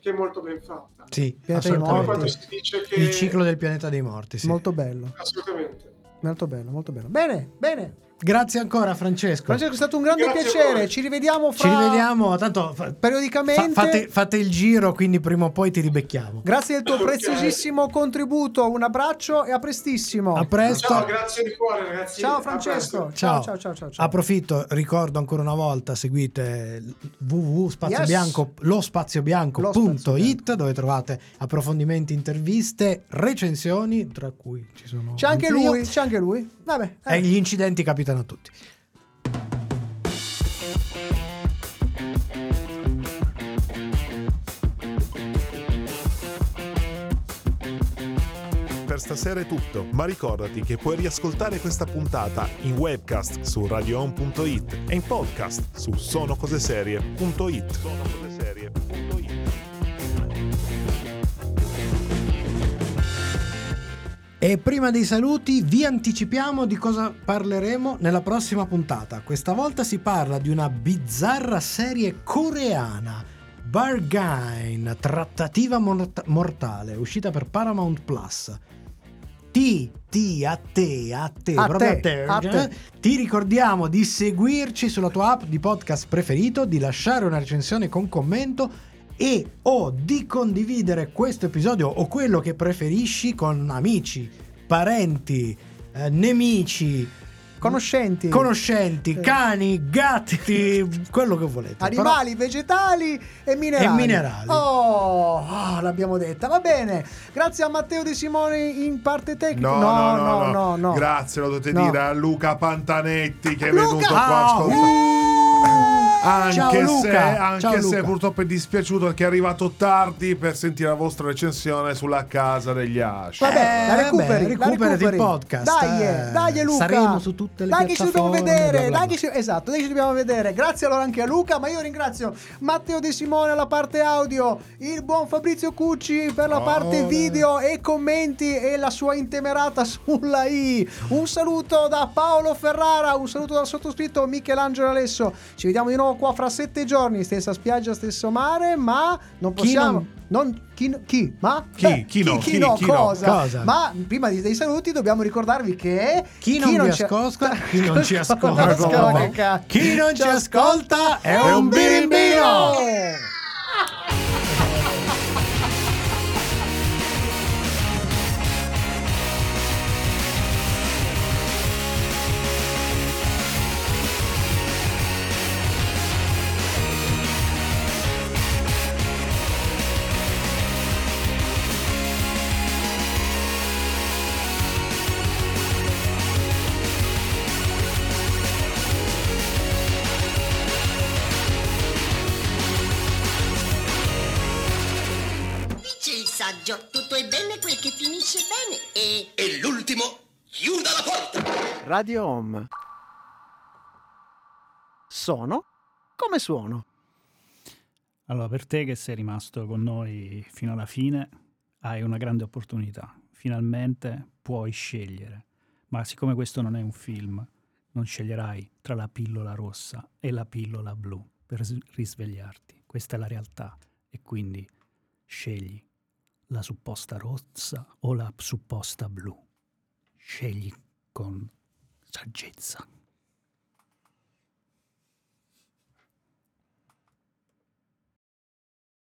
che è molto ben fatta. Sì, assolutamente. Quando si dice che... il ciclo del pianeta dei morti, sì. Molto bello. Assolutamente. Molto bello, molto bello. Bene, bene. Grazie ancora Francesco. Francesco, è stato un grande Grazie piacere. Ci rivediamo fra... Ci rivediamo tanto fa... periodicamente. Fa, fate, fate il giro, quindi prima o poi ti ribecchiamo. Grazie del tuo okay. preziosissimo contributo. Un abbraccio e a prestissimo. A presto. Ciao, grazie di cuore ragazzi. Ciao Francesco. Ciao. Ciao, ciao, ciao, ciao, ciao. Approfitto, ricordo ancora una volta, seguite www punto spazio bianco punto it dove trovate approfondimenti, interviste, recensioni, tra cui ci sono C'è anche lui, lui, c'è anche lui. Vabbè, eh. E gli incidenti capitali a tutti. Per stasera è tutto, ma ricordati che puoi riascoltare questa puntata in webcast su radio on punto it e in podcast su sono cose serie punto it. E prima dei saluti vi anticipiamo di cosa parleremo nella prossima puntata. Questa volta si parla di una bizzarra serie coreana, Bargain, trattativa mort- mortale, uscita per Paramount Plus. Ti, ti, a te, a te, a proprio te, a, te, a te. Ti ricordiamo di seguirci sulla tua app di podcast preferito, di lasciare una recensione con commento e o di condividere questo episodio o quello che preferisci con amici, parenti, eh, nemici, conoscenti, conoscenti eh. cani, gatti, quello che volete, animali, però... vegetali e minerali. E minerali. Oh, oh, l'abbiamo detta, va bene. Grazie a Matteo De Simone in parte tecnica. No, no, no, no. no, no, no. Grazie, lo dovete no. dire a Luca Pantanetti che Luca! è venuto qua. Oh, yeah! Anche, Ciao Luca. Se, anche Ciao Luca. se purtroppo è dispiaciuto perché è arrivato tardi per sentire la vostra recensione sulla casa degli Ash. Vabbè, eh, la recuperi, beh, recuperi, la recuperi. Il podcast. Dai, eh, dai Luca. Saremo su tutte le dai piattaforme. Dai che ci dobbiamo vedere, dai che ci, esatto, dai che ci dobbiamo vedere. Grazie allora anche a Luca, ma io ringrazio Matteo De Simone alla parte audio, il buon Fabrizio Cucci per la oh, parte video e commenti e la sua intemerata sulla I. Un saluto da Paolo Ferrara, un saluto dal sottoscritto Michelangelo Alesso. Ci vediamo di nuovo qua fra sette giorni, stessa spiaggia, stesso mare, ma non possiamo chi non, non chi, chi ma chi beh, chi, chi, no, chi, chi no chi cosa, no, cosa. Ma prima dei, dei saluti dobbiamo ricordarvi che chi non, chi non ci ascolta chi non ci ascolta chi non ci ascolta è un birimbino. Tutto è bene quel che finisce bene e... E l'ultimo, chiuda la porta! Radio Home. Sono come suono. Allora, per te che sei rimasto con noi fino alla fine, hai una grande opportunità. Finalmente puoi scegliere. Ma siccome questo non è un film, non sceglierai tra la pillola rossa e la pillola blu per risvegliarti. Questa è la realtà e quindi scegli la supposta rossa o la supposta blu. Scegli con saggezza.